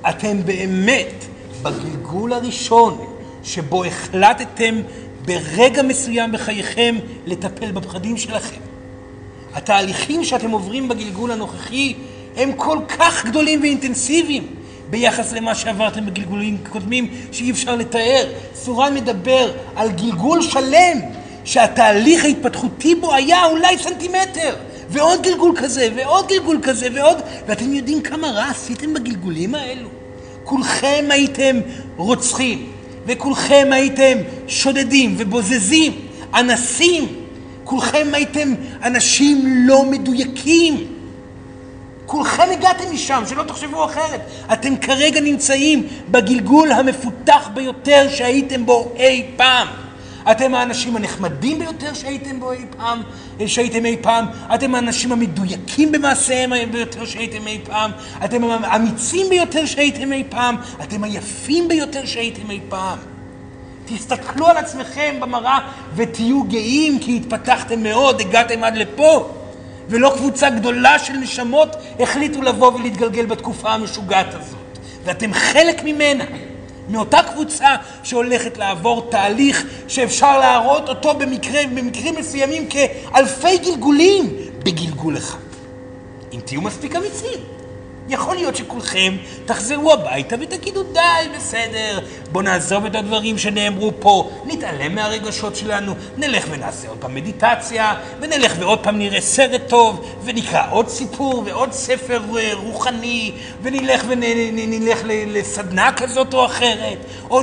אתם באמת בגלגול הראשון שבו החלטתם ברגע מסוים בחייכם לטפל בפחדים שלכם. התהליכים שאתם עוברים בגלגול הנוכחי הם כל כך גדולים ואינטנסיביים ביחס למה שעברתם בגלגולים קודמים שאי אפשר לתאר. סוראן מדבר על גלגול שלם שהתהליך ההתפתחותי בו היה אולי סנטימטר. ועוד גלגול כזה, ועוד גלגול כזה, ועוד... ואתם יודעים כמה רע עשיתם בגלגולים האלו. כולכם הייתם רוצחים, וכולכם הייתם שודדים ובוזזים, אנסים. כולכם הייתם אנשים לא מדויקים. כולכם הגעתם משם, שלא תחשבו אחרת. אתם כרגע נמצאים בגלגול המפותח ביותר שהייתם בו אי פעם. אתם האנשים הנחמדים ביותר שהייתם בו אי פעם, שהייתם אי פעם. אתם האנשים המדויקים במעשיהם ביותר שהייתם אי פעם. אתם האמיצים ביותר שהייתם אי פעם. אתם היפים ביותר שהייתם אי פעם. תסתכלו על עצמכם במראה ותהיו גאים כי התפתחתם מאוד, הגעתם עד לפה. ולא קבוצה גדולה של נשמות החליטו לבוא ולהתגלגל בתקופה המשוגעת הזאת. ואתם חלק ממנה. מאותה קבוצה שהולכת לעבור תהליך שאפשר להראות אותו במקרה, במקרים מסוימים כאלפי גלגולים בגלגול אחד. אם תהיו מספיק אמיצים, יכול להיות שכולכם תחזרו הביתה ותגידו די, בסדר, בוא נעזוב את הדברים שנאמרו פה, נתעלם מהרגשות שלנו, נלך ונעשה עוד פעם מדיטציה, ונלך ועוד פעם נראה סרט טוב, ונקרא עוד סיפור ועוד ספר רוחני, ונלך ונלך לסדנה כזאת או אחרת, או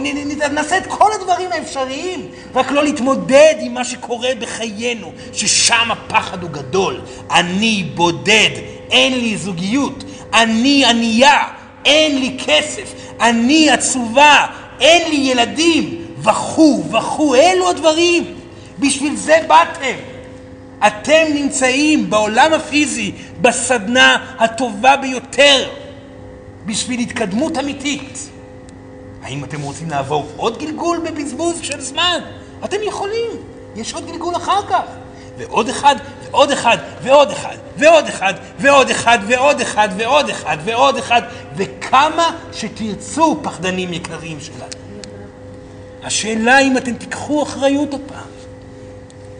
נעשה את כל הדברים האפשריים, רק לא להתמודד עם מה שקורה בחיינו, ששם הפחד הוא גדול. אני בודד, אין לי זוגיות, אני ענייה, אין לי כסף, אני עצובה, אין לי ילדים, וכו, וכו, אלו הדברים. בשביל זה באתם. אתם נמצאים בעולם הפיזי, בסדנה הטובה ביותר, בשביל התקדמות אמיתית. האם אתם רוצים לעבור עוד גלגול בבזבוז של זמן? אתם יכולים, יש עוד גלגול אחר כך. ועוד אחד, ועוד אחד, ועוד אחד, ועוד אחד, ועוד אחד, ועוד אחד, ועוד אחד, ועוד אחד, וכמה שתרצו, פחדנים יקרים שלנו. השאלה אם אתם תיקחו אחריות הפעם,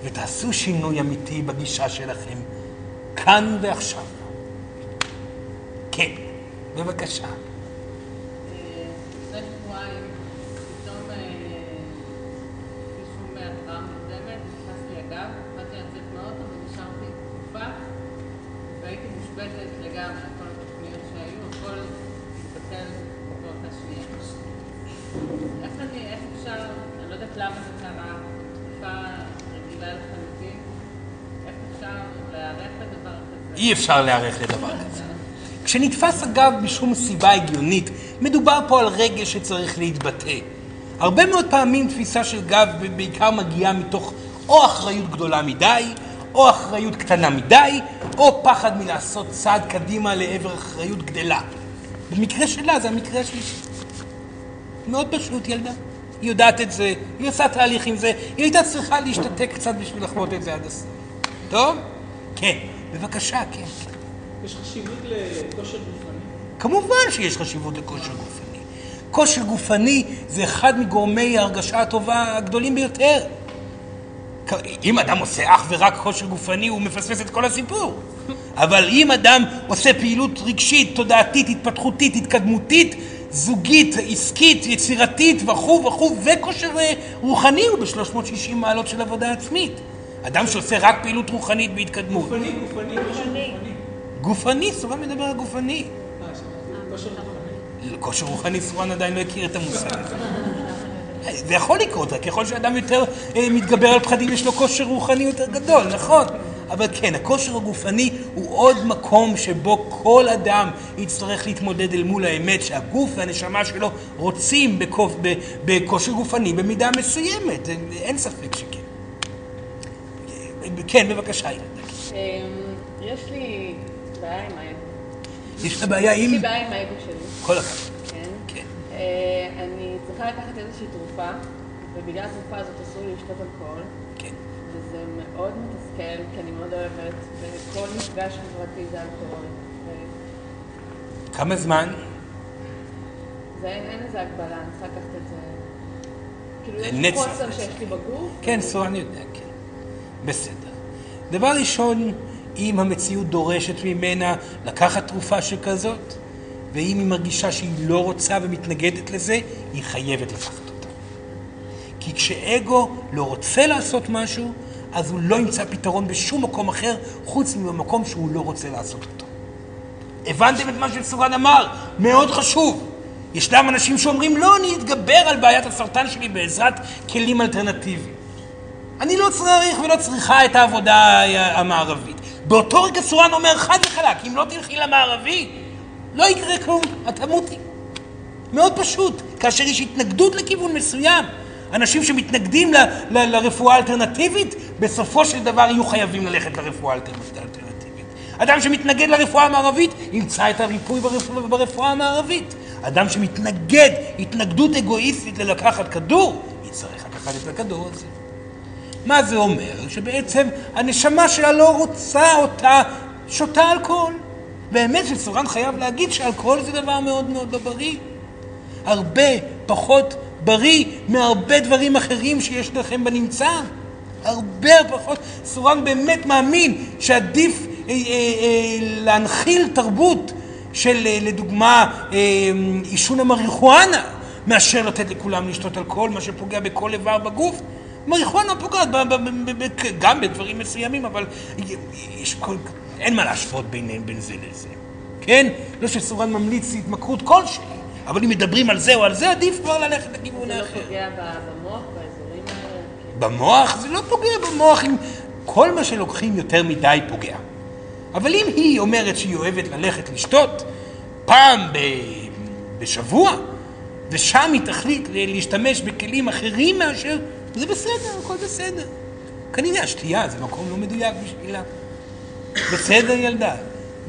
ותעשו שינוי אמיתי בגישה שלכם, כאן ועכשיו. כן, בבקשה. אי אפשר להיערך לדבר כזה. כשנתפס אגב בשום סיבה הגיונית, מדובר פה על רגש שצריך להתבטא. הרבה מאוד פעמים תפיסה של גב בעיקר מגיעה מתוך או אחריות גדולה מדי, או אחריות קטנה מדי, או פחד מלעשות צעד קדימה לעבר אחריות גדלה. במקרה שלה זה המקרה השלישי. מאוד פשוט, ילדה. היא יודעת את זה, היא עושה תהליך עם זה, היא הייתה צריכה להשתתק קצת בשביל לחוות את זה עד הסוף. טוב? כן, בבקשה, כן. יש חשיבות לכושר גופני? כמובן שיש חשיבות לכושר גופני. כושר גופני זה אחד מגורמי ההרגשה הטובה הגדולים ביותר. אם אדם עושה אך ורק כושר גופני, הוא מפספס את כל הסיפור. אבל אם אדם עושה פעילות רגשית, תודעתית, התפתחותית, התקדמותית, זוגית, עסקית, יצירתית, וכו וכו, וכושר רוחני הוא ב-שלוש מאות ושישים מעלות של עבודה עצמית. אדם שעושה רק פעילות רוחנית בהתקדמות. גופני, גופני, גופני. גופני, סוראן מדבר על גופני. כושר רוחני. כושר רוחני, סוראן עדיין לא הכיר את המושג. זה יכול לקרות, רק יכול שאדם יותר מתגבר על פחדים, יש לו כושר רוחני יותר גדול, נכון? אבל כן, הכושר הגופני הוא עוד מקום שבו כל אדם יצטרך להתמודד אל מול האמת שהגוף והנשמה שלו רוצים בכושר גופני במידה מסוימת. אין ספק שכן. כן, בבקשה. יש לי בעיה עם האגו. יש לי בעיה עם? יש לי בעיה עם האגו שלי. כל אחד. כן. אני צריכה לקחת איזושהי תרופה, ובגלל התרופה הזאת אסור לי לשתות אלכוהול. כן. וזה מאוד מתסכל, כי אני מאוד אוהבת, וכל מפגש חברתי זה אלכוהול. כמה זמן? אין איזה הגבלה, אני צריכה לקחת את זה. כאילו יש חוסר שיש לי בגוף. כן, סוראן, אני יודע, כן. בסדר. דבר ראשון, אם המציאות דורשת ממנה לקחת תרופה שכזאת, ואם היא מרגישה שהיא לא רוצה ומתנגדת לזה, היא חייבת לקחת אותה. כי כשאגו לא רוצה לעשות משהו, אז הוא לא ימצא פתרון בשום מקום אחר, חוץ ממקום שהוא לא רוצה לעשות אותו. הבנתם את מה שסוראן אמר? מאוד חשוב. ישנם אנשים שאומרים, לא, אני אתגבר על בעיית הסרטן שלי בעזרת כלים אלטרנטיביים. אני לא צריך ולא צריכה את העבודה המערבית. באותו רגע סוראן אומר חד וחלק, אם לא תלכי למערבי, לא יקרה כלום, את תמותי. מאוד פשוט, כאשר יש התנגדות לכיוון מסוים, אנשים שמתנגדים ל- ל- לרפואה האלטרנטיבית, בסופו של דבר יהיו חייבים ללכת לרפואה האלטרנטיבית. אדם שמתנגד לרפואה המערבית, ימצא את הריפוי ברפואה, ברפואה המערבית. אדם שמתנגד התנגדות אגואיסטית ללקחת כדור, יצטרך לקחת את הכדור הזה. מה זה אומר? שבעצם הנשמה שלה לא רוצה אותה, שותה אלכוהול. באמת שסוראן חייב להגיד שאלכוהול זה דבר מאוד מאוד לא בריא. הרבה פחות בריא מהרבה דברים אחרים שיש לכם בנמצא. הרבה פחות. סוראן באמת מאמין שעדיף אה, אה, אה, להנחיל תרבות של אה, לדוגמה עישון אה, המריחואנה, מאשר לתת לכולם לשתות אלכוהול, מה שפוגע בכל איבר בגוף. מריחואנה פוגעת גם בדברים מסוימים, אבל יש כל... אין מה להשוות ביניהם בין זה לזה. כן? לא שסוראן ממליץ להתמכרות כלשהי, אבל אם מדברים על זה או על זה, עדיף כבר ללכת לכיוון האחר. זה לא פוגע במוח, באזורים האלה? במוח? זה לא פוגע במוח. כל מה שלוקחים יותר מדי פוגע. אבל אם היא אומרת שהיא אוהבת ללכת לשתות פעם בשבוע, ושם היא תחליט להשתמש בכלים אחרים מאשר, זה בסדר, הכל בסדר. כנראה השתייה, זה מקום לא מדויק בשבילה. בסדר ילדה,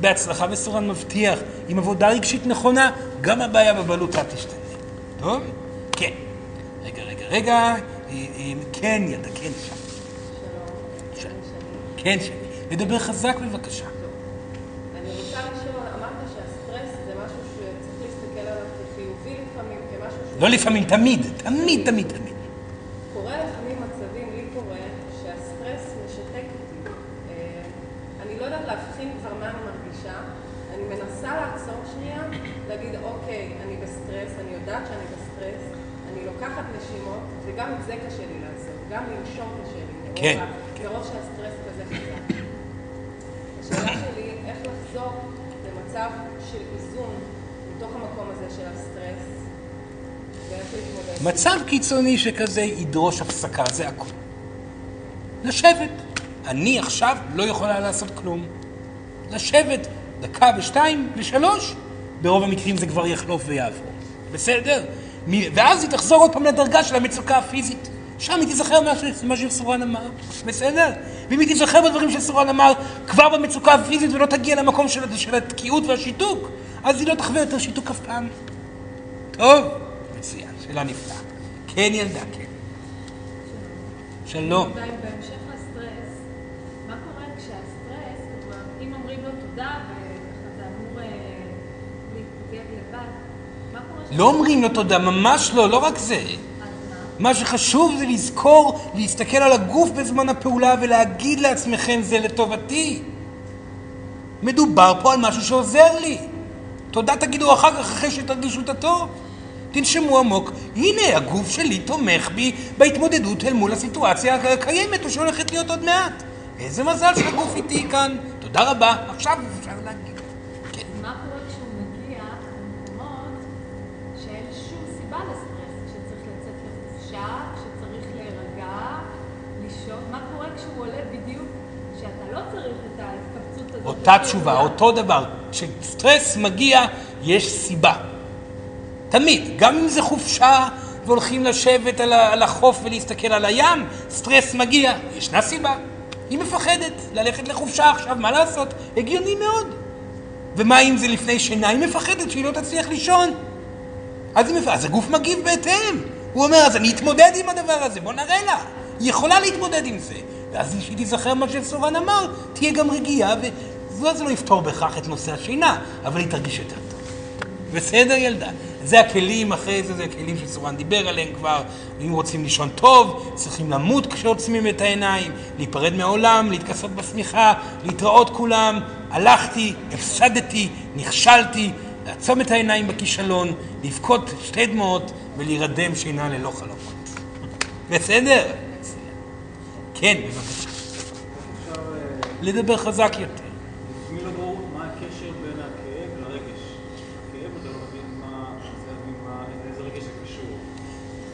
בהצלחה וסוראן מבטיח, עם עבודה רגשית נכונה, גם הבעיה בבלוטה תשתנה. טוב? כן. רגע, רגע, רגע. כן ילדה, כן שם. שלום. כן שם. לדבר חזק בבקשה. אני רוצה לשאול, אמרת שהסטרס זה משהו שצריך להסתכל עליו כחיובי לפעמים, כמשהו ש... לא לפעמים, תמיד, תמיד, תמיד, תמיד. קורה לפעמים מצבים, לי קורה שהסטרס משתק אותי. אני לא יודעת להבחין כבר מה אני מרגישה. אני מנסה לעצור שנייה, להגיד, אוקיי, אני בסטרס, אני יודעת שאני בסטרס, אני לוקחת נשימות, וגם את זה קשה לי לעשות, גם לנשום קשה לי, מרוב שהסטרס כזה חזק. השאלה שלי, איך לחזור למצב של איזון בתוך המקום הזה של הסטרס? מצב קיצוני שכזה ידרוש הפסקה, זה הכל. לשבת. אני עכשיו לא יכולה לעשות כלום. לשבת דקה ושתיים ושלוש, ברוב המקרים זה כבר יחלוף ויעבור. בסדר? ואז היא תחזור עוד פעם לדרגה של המצוקה הפיזית. שם היא תזכר מה שסוראן אמר. בסדר? ואם היא תזכר בדברים שסוראן אמר כבר במצוקה הפיזית ולא תגיע למקום של התקיעות והשיתוק, אז היא לא תחווה יותר שיתוק אף פעם. טוב? מצוין, שאלה נפלאה. כן, ילדה, כן. שלום. בהמשך לסטרס, מה קורה כשהסטרס, אם אומרים לו תודה וככה אמור להתפוגג לבד, מה קורה? לא אומרים לו תודה, ממש לא, לא רק זה. מה שחשוב זה לזכור, להסתכל על הגוף בזמן הפעולה ולהגיד לעצמכם זה לטובתי. מדובר פה על משהו שעוזר לי. תודה תגידו אחר כך, אחרי שתרגישו את הטוב. תנשמו עמוק, הנה הגוף שלי תומך בי בהתמודדות אל מול הסיטואציה הקיימת ושהולכת להיות עוד מעט. איזה מזל שהגוף איתי כאן. תודה רבה. עכשיו אפשר להגיד. כן. מה קורה כשהוא מגיע למקומות שאין שום סיבה לסטרס, שצריך לצאת לחופשה, שצריך להירגע, לישון? מה קורה כשהוא עולה בדיוק שאתה לא צריך את ההתקפצות הזאת? אותה תשובה, אותו דבר. כשסטרס מגיע יש סיבה. תמיד, גם אם זה חופשה והולכים לשבת על החוף ולהסתכל על הים, סטרס מגיע, ישנה סיבה. היא מפחדת ללכת לחופשה עכשיו, מה לעשות? הגיוני מאוד. ומה אם זה לפני שינה? היא מפחדת שהיא לא תצליח לישון. אז, מפ... אז הגוף מגיב בהתאם. הוא אומר, אז אני אתמודד עם הדבר הזה, בוא נראה לה. היא יכולה להתמודד עם זה. ואז היא תיזכר מה שסוראן אמר, תהיה גם רגיעה, וזה לא יפתור בכך את נושא השינה, אבל היא תרגיש יותר טוב. בסדר ילדה? זה הכלים אחרי זה, זה הכלים שסוראן דיבר עליהם כבר. אם רוצים לישון טוב, צריכים למות כשעוצמים את העיניים, להיפרד מהעולם, להתכסות בשמיכה, להתראות כולם, הלכתי, הפסדתי, נכשלתי, לעצום את העיניים בכישלון, לבכות שתי דמעות ולהירדם שינה ללא חלומות. בסדר? כן, בבקשה. אפשר... לדבר חזק יותר. לפעמים לא ברור מה הקשר בין הכאב לרגש. הכאב אתה לא מבין מה... איזה רגש הקשור.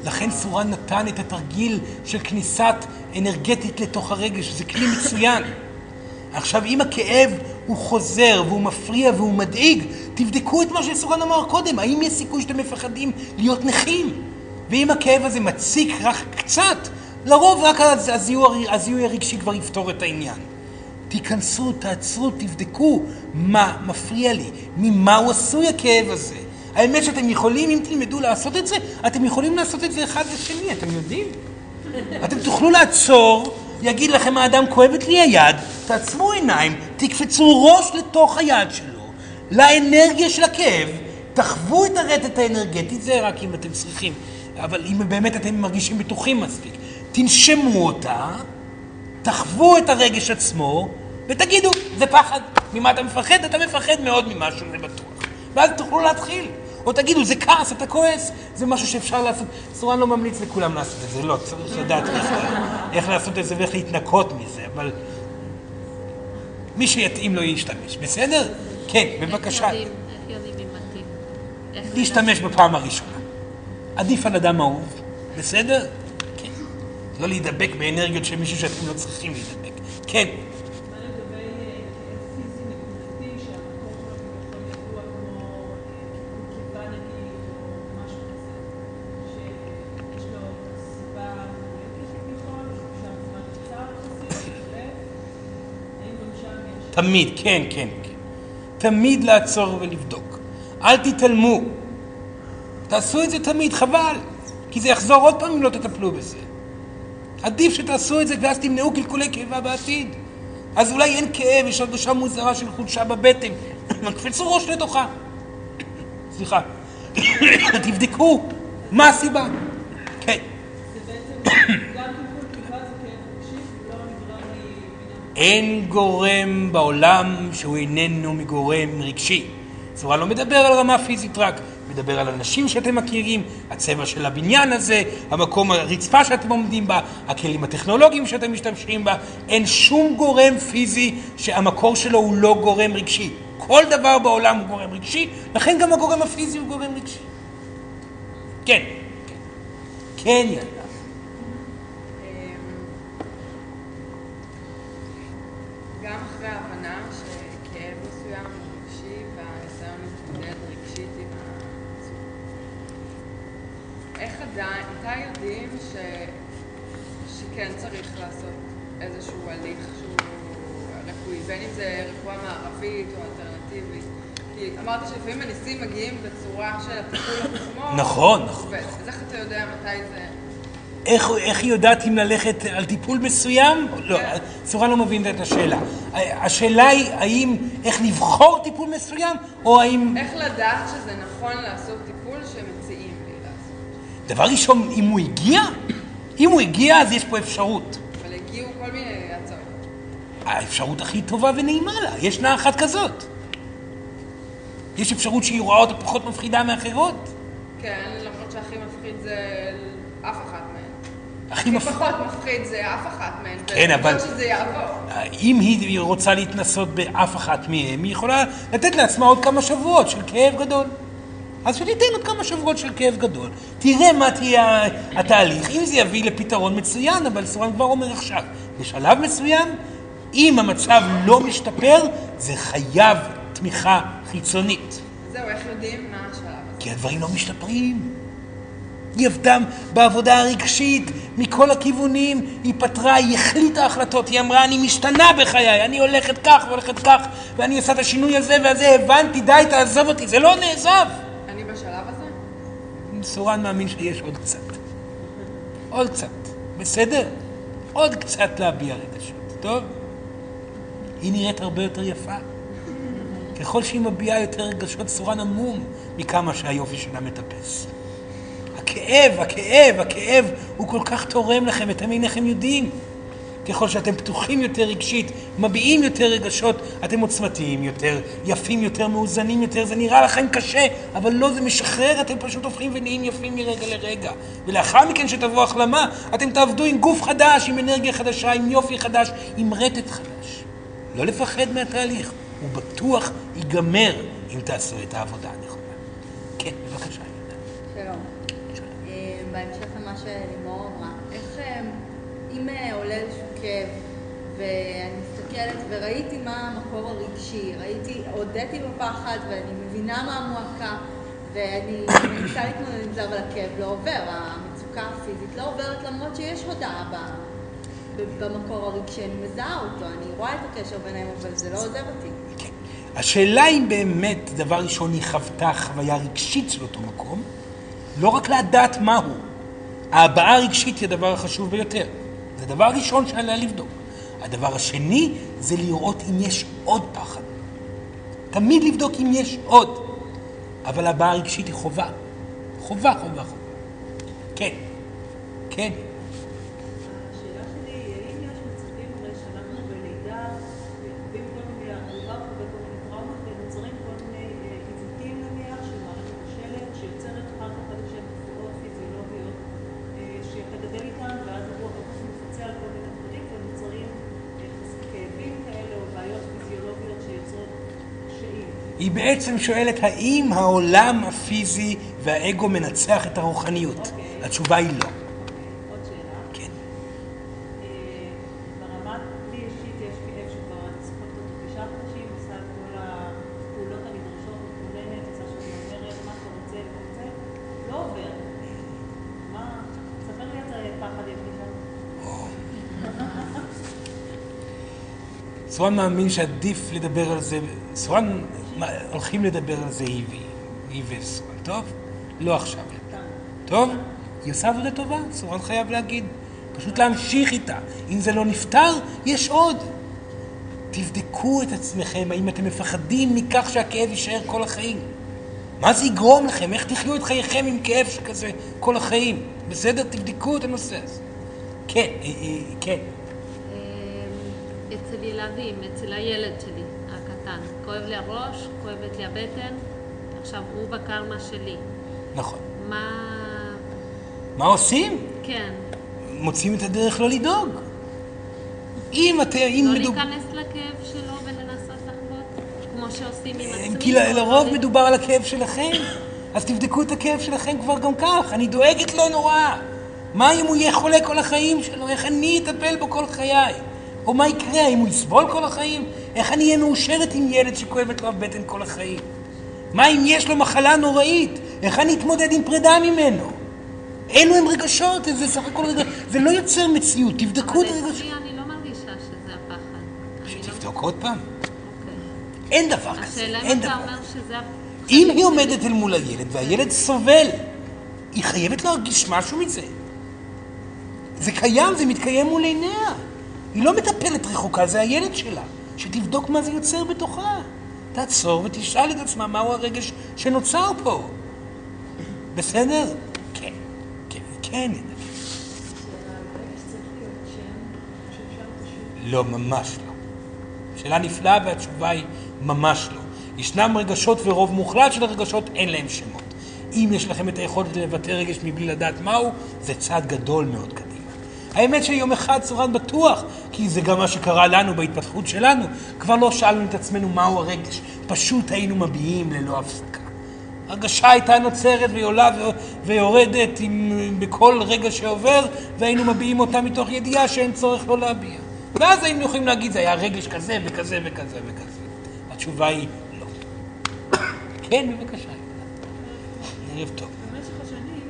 לכן סוראן נתן את התרגיל של כניסת אנרגטית לתוך הרגש. זה כלי מצוין. עכשיו, אם הכאב הוא חוזר והוא מפריע והוא מדאיג, תבדקו את מה שסוראן אמר קודם. האם יש סיכוי שאתם מפחדים להיות נכים? ואם הכאב הזה מציק רק קצת, לרוב רק הזיהוי הרגשי כבר יפתור את העניין. תיכנסו, תעצרו, תבדקו מה מפריע לי, ממה הוא עשוי הכאב הזה. האמת שאתם יכולים, אם תלמדו לעשות את זה, אתם יכולים לעשות את זה אחד לשני, אתם יודעים? אתם תוכלו לעצור, יגיד לכם האדם כואבת לי היד, תעצמו עיניים, תקפצו ראש לתוך היד שלו, לאנרגיה של הכאב, תחוו את הרטט האנרגטית, זה רק אם אתם צריכים, אבל אם באמת אתם מרגישים בטוחים מספיק. תנשמו אותה, תחוו את הרגש עצמו, ותגידו, זה פחד. ממה אתה מפחד? אתה מפחד מאוד ממשהו, זה בטוח. ואז תוכלו להתחיל. או תגידו, זה כעס, אתה כועס, זה משהו שאפשר לעשות. סוראן לא ממליץ לכולם לעשות את זה, לא, צריך לדעת איך לעשות את זה ואיך להתנקות מזה, אבל מי שיתאים לא ישתמש, בסדר? כן, בבקשה. איך יודעים אם מתאים? להשתמש בפעם הראשונה. עדיף על אדם אהוב, בסדר? לא להידבק באנרגיות של מישהו שאתם לא צריכים להידבק. כן. מה לגבי סיסי נקודתי שהמקור שלו יכול ידוע כמו כיוון נגיד או משהו כזה, שיש לו סיבה מולדת כביכול, שם זמן קצר כזה, האם גם שם יש... תמיד, כן, כן, כן. תמיד לעצור ולבדוק. אל תתעלמו. תעשו את זה תמיד, חבל. כי זה יחזור עוד פעם אם לא תטפלו בזה. עדיף שתעשו את זה ואז תמנעו קלקולי כאבה בעתיד. אז אולי אין כאב, יש הרגשה מוזרה של חולשה בבטן. מקפצו ראש לתוכה. סליחה. תבדקו מה הסיבה. כן. זה בעצם גם קלקול כאבה זה כאב רגשי, ולא נגרם מגורם... אין גורם בעולם שהוא איננו מגורם רגשי. סוראן לא מדבר על רמה פיזית רק. מדבר על אנשים שאתם מכירים, הצבע של הבניין הזה, המקום, הרצפה שאתם עומדים בה, הכלים הטכנולוגיים שאתם משתמשים בה. אין שום גורם פיזי שהמקור שלו הוא לא גורם רגשי. כל דבר בעולם הוא גורם רגשי, לכן גם הגורם הפיזי הוא גורם רגשי. כן. כן, יאללה. גם אחרי ההבנה שכאב מסוים רגשי והניסיון להתמודד רגשית עם איך אתה יודעים ש... שכן צריך לעשות איזשהו הליך שהוא רפואי, בין אם זה רפואה מערבית או אלטרנטיבית, כי אמרת שלפעמים הניסים מגיעים בצורה של הטיפול עצמו. נכון, נכון. אז איך אתה יודע מתי זה... איך היא יודעת אם ללכת על טיפול מסוים? לא, סוראן לא מבין את השאלה. השאלה היא האם, איך לבחור טיפול מסוים, או האם... איך לדעת שזה נכון לעשות טיפול שמציעים לי לעשות? דבר ראשון, אם הוא הגיע? אם הוא הגיע, אז יש פה אפשרות. אבל הגיעו כל מיני הצעות. האפשרות הכי טובה ונעימה לה, ישנה אחת כזאת. יש אפשרות שהיא רואה אותה פחות מפחידה מאחרות? כן, למרות שהכי מפחיד זה אף אחת. הכי פחות מפחיד זה אף אחת מהן, כן, אבל שזה יעבור. אם היא רוצה להתנסות באף אחת מהן, היא יכולה לתת לעצמה עוד כמה שבועות של כאב גדול. אז שתיתן עוד כמה שבועות של כאב גדול, תראה מה תהיה התהליך, אם זה יביא לפתרון מצוין, אבל סוראן כבר אומר עכשיו, בשלב מסוים, אם המצב לא משתפר, זה חייב תמיכה חיצונית. זהו, איך יודעים מה השלב הזה? כי הדברים לא משתפרים. היא עבדה בעבודה הרגשית, מכל הכיוונים, היא פתרה, היא החליטה החלטות, היא אמרה, אני משתנה בחיי, אני הולכת כך והולכת כך, ואני עושה את השינוי הזה והזה, הבנתי, די, תעזב אותי, זה לא נעזב. אני בשלב הזה? סוראן מאמין שיש עוד קצת. עוד קצת, בסדר? עוד קצת להביע רגשות, טוב? היא נראית הרבה יותר יפה. ככל שהיא מביעה יותר רגשות, סוראן עמום מכמה שהיופי שלה מטפס. הכאב, הכאב, הכאב הוא כל כך תורם לכם, אתם אינכם יודעים. ככל שאתם פתוחים יותר רגשית, מביעים יותר רגשות, אתם עוצמתיים יותר, יפים יותר, מאוזנים יותר, זה נראה לכם קשה, אבל לא, זה משחרר, אתם פשוט הופכים ונהיים יפים מרגע לרגע. ולאחר מכן שתבוא החלמה, אתם תעבדו עם גוף חדש, עם אנרגיה חדשה, עם יופי חדש, עם רטט חדש. לא לפחד מהתהליך, הוא בטוח ייגמר אם תעשו את העבודה הנכונה. כן, בבקשה. שלום. בהמשך למה שלימור אמרה, איך אם עולה איזשהו כאב ואני מסתכלת וראיתי מה המקור הרגשי, ראיתי, עודתי בפחד ואני מבינה מה המועקה ואני מנסה להתמודד עם זה, אבל הכאב לא עובר, המצוקה הפיזית לא עוברת למרות שיש הודעה במקור הרגשי, אני מזהה אותו, אני רואה את הקשר ביניהם, אבל זה לא עוזר אותי. השאלה אם באמת דבר ראשון היא חוותה חוויה רגשית של אותו מקום, לא רק לדעת מהו, ההבעה הרגשית היא הדבר החשוב ביותר. זה הדבר הראשון שעליה לבדוק. הדבר השני זה לראות אם יש עוד פחד. תמיד לבדוק אם יש עוד. אבל ההבעה הרגשית היא חובה. חובה, חובה, חובה. כן. כן. השאלה שלי היא, האם יש מצבים הרי שאנחנו בלידה, ועוברים כל מיני ערובה וכל מיני טראומות, ונוצרים כל מיני עיוותים נניח של מערכת השלד, שיוצרת אחר כך שתגדל איתם, ואז הרוח מפצה על כל מיני דברים, ונוצרים כאבים כאלה או בעיות פיזיולוגיות שיוצרות קשיים. היא בעצם שואלת האם העולם הפיזי והאגו מנצח את הרוחניות. Okay. התשובה היא לא. Okay. עוד שאלה. כן. ברמת לי אישית יש כאב שכבר אני סוחבת אותו תשעה חודשים, עושה את כל הפעולות הנדרשות, מתכוננת, עושה שאני אומרת מה אתה רוצה, אתה רוצה, לא עובר. סוראן מאמין שעדיף לדבר על זה, סוראן הולכים לדבר על זה היא וסוראן, טוב? לא עכשיו, טוב? היא עושה עבודה טובה, סוראן חייב להגיד, פשוט להמשיך איתה, אם זה לא נפטר, יש עוד. תבדקו את עצמכם, האם אתם מפחדים מכך שהכאב יישאר כל החיים. מה זה יגרום לכם? איך תחיו את חייכם עם כאב שכזה כל החיים? בסדר? תבדקו את הנושא הזה. כן, כן. אצל ילדים, אצל הילד שלי, הקטן, כואב לי הראש, כואבת לי הבטן, עכשיו הוא בקרמה שלי. נכון. מה... מה עושים? כן. מוצאים את הדרך לא לדאוג. אם אתם... לא להיכנס לכאב שלו ולנסות לחוות, כמו שעושים עם עצמי. כי לרוב מדובר על הכאב שלכם, אז תבדקו את הכאב שלכם כבר גם כך, אני דואגת לו נורא. מה אם הוא יהיה חולה כל החיים שלו, איך אני אטפל בו כל חיי? או מה יקרה, אם הוא יסבול כל החיים? איך אני אהיה מאושרת עם ילד שכואבת לו הבטן כל החיים? מה אם יש לו מחלה נוראית? איך אני אתמודד עם פרידה ממנו? אלו הם רגשות, זה סך הכל רגשות. זה לא יוצר מציאות, תבדקו את הרגשות. אני לא מרגישה שזה הפחד. שתבדוק עוד פעם. אין דבר כזה. השאלה אם אתה אומר שזה... אם היא עומדת אל מול הילד והילד סובל, היא חייבת להרגיש משהו מזה. זה קיים, זה מתקיים מול עיניה. היא לא מטפלת רחוקה, זה הילד שלה, שתבדוק מה זה יוצר בתוכה. תעצור ותשאל את עצמה מהו הרגש שנוצר פה. בסדר? כן, כן, כן. לא, ממש לא. שאלה נפלאה והתשובה היא ממש לא. ישנם רגשות ורוב מוחלט של הרגשות אין להם שמות. אם יש לכם את היכולת לבטא רגש מבלי לדעת מהו, זה צעד גדול מאוד קדימה. האמת שיום אחד סוראן בטוח, כי זה גם מה שקרה לנו בהתפתחות שלנו, כבר לא שאלנו את עצמנו מהו הרגש, פשוט היינו מביעים ללא הפסקה. הרגשה הייתה נוצרת ועולה ויורדת עם, בכל רגע שעובר, והיינו מביעים אותה מתוך ידיעה שאין צורך לא להביע. ואז היינו יכולים להגיד, זה היה רגש כזה וכזה וכזה וכזה. התשובה היא לא. כן, בבקשה. ערב טוב. במשך השנים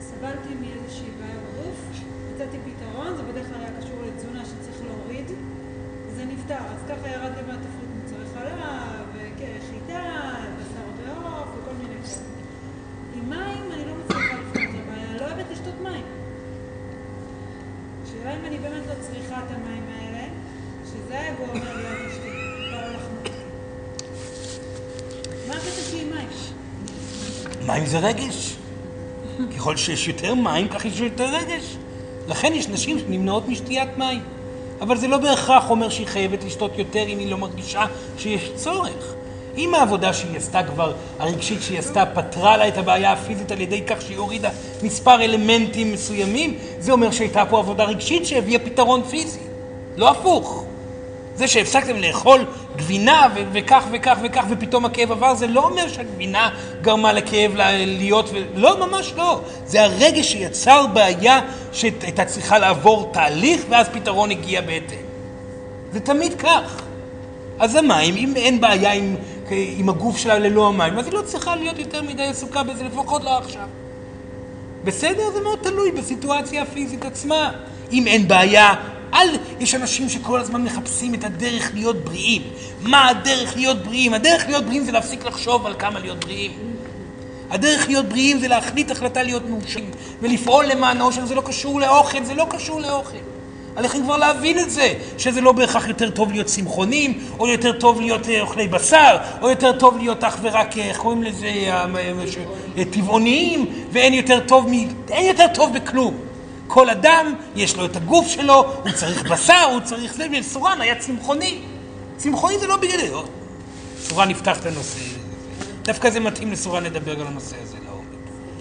סבלתי מאיזושהי בעיה בגוף, מצאתי פתרון, זה בדרך כלל היה קשור לתזונה שצריך להוריד, זה נפתר. אז ככה ירד לי מהתפריט מוצרי חלב, חיטה, בשר ועוף וכל מיני כאלה. עם מים אני לא מצליחה לפתור את הבעיה, לא אוהבת לשתות מים. שאלה אם אני באמת לא צריכה את המים האלה, שזה היה גורם לי לא לשתות, לא לחנות. מה הקטע שלי עם מים? מים זה רגש. ככל שיש יותר מים, כך יש יותר רגש. לכן יש נשים שנמנעות משתיית מים. אבל זה לא בהכרח אומר שהיא חייבת לשתות יותר אם היא לא מרגישה שיש צורך. אם העבודה שהיא עשתה כבר, הרגשית שהיא עשתה, פתרה לה את הבעיה הפיזית על ידי כך שהיא הורידה מספר אלמנטים מסוימים, זה אומר שהייתה פה עבודה רגשית שהביאה פתרון פיזי. לא הפוך. זה שהפסקתם לאכול גבינה ו- וכך וכך וכך ופתאום הכאב עבר, זה לא אומר שהגבינה גרמה לכאב להיות ו... לא, ממש לא. זה הרגש שיצר בעיה שהייתה צריכה לעבור תהליך ואז פתרון הגיע בהתאם. זה תמיד כך. אז המים, אם אין בעיה עם, עם הגוף שלה ללא המים, אז היא לא צריכה להיות יותר מדי עסוקה בזה, לפחות לא עכשיו. בסדר? זה מאוד תלוי בסיטואציה הפיזית עצמה. אם אין בעיה... על, יש אנשים שכל הזמן מחפשים את הדרך להיות בריאים. מה הדרך להיות בריאים? הדרך להיות בריאים זה להפסיק לחשוב על כמה להיות בריאים. הדרך להיות בריאים זה להחליט החלטה להיות מאושרים ולפעול למען האושר. זה לא קשור לאוכל, זה לא קשור לאוכל. עליכם כבר להבין את זה, שזה לא בהכרח יותר טוב להיות צמחונים, או יותר טוב להיות אוכלי בשר, או יותר טוב להיות אך ורק, איך קוראים לזה, טבעוניים, ואין יותר טוב, אין יותר טוב בכלום. כל אדם, יש לו את הגוף שלו, הוא צריך בשר, הוא צריך זה, סוראן היה צמחוני. צמחוני זה לא בגלל. סוראן נפתח את הנושא. דווקא זה מתאים לסוראן לדבר על הנושא הזה, לעומק.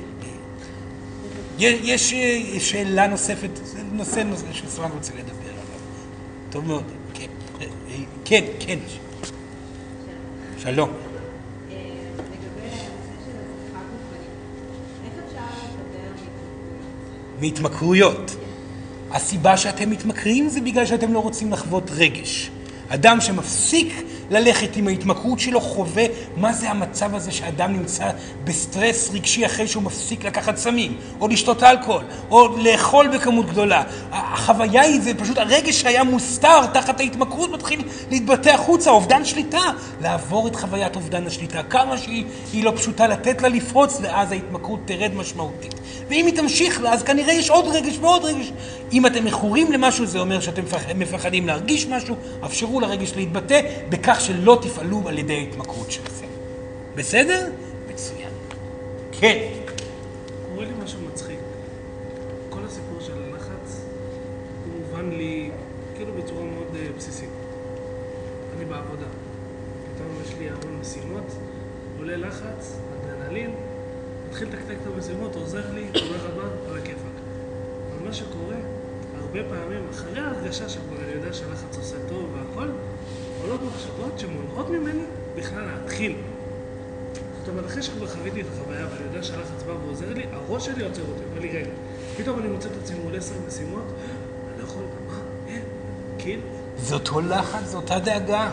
יש שאלה נוספת, נושא נושא שסוראן רוצה לדבר עליו. טוב מאוד, כן, כן, כן. שלום. מהתמכרויות. הסיבה שאתם מתמכרים זה בגלל שאתם לא רוצים לחוות רגש. אדם שמפסיק ללכת עם ההתמכרות שלו חווה מה זה המצב הזה שאדם נמצא בסטרס רגשי אחרי שהוא מפסיק לקחת סמים, או לשתות אלכוהול, או לאכול בכמות גדולה. החוויה היא זה פשוט הרגש שהיה מוסתר תחת ההתמכרות מתחיל להתבטא החוצה, אובדן שליטה. לעבור את חוויית אובדן השליטה, כמה שהיא לא פשוטה לתת לה לפרוץ, ואז ההתמכרות תרד משמעותית. ואם היא תמשיך לה, אז כנראה יש עוד רגש ועוד רגש. אם אתם מכורים למשהו, זה אומר שאתם מפחדים להרגיש משהו, אפשרו לרגש להתבטא בכך שלא תפעלו על ידי ההתמכרות שלכם. בסדר? מצוין. כן. קורא לי משהו מצחיק. כל הסיפור של הלחץ הוא מובן לי כאילו בצורה מאוד בסיסית. אני בעבודה. פתאום יש לי המון משימות, עולה לחץ, אדרנלין, מתחיל תקתק את המשימות, עוזר לי, תודה רבה, על הכיפק. אבל מה שקורה, הרבה פעמים אחרי ההרגשה שכבר אני יודע שהלחץ עושה טוב והכל, עולות מחשבות שמונעות ממני בכלל להתחיל. זאת אומרת, אחרי שכבר חוויתי את החוויה ואני יודע שהלחץ בא ועוזר לי, הראש שלי עוצר אותי, אומר לי רגע. פתאום אני מוצא את עצמי מול עשר משימות, אני לא יכול לומר, אין, כאילו. זה אותו לחץ, זו אותה דאגה.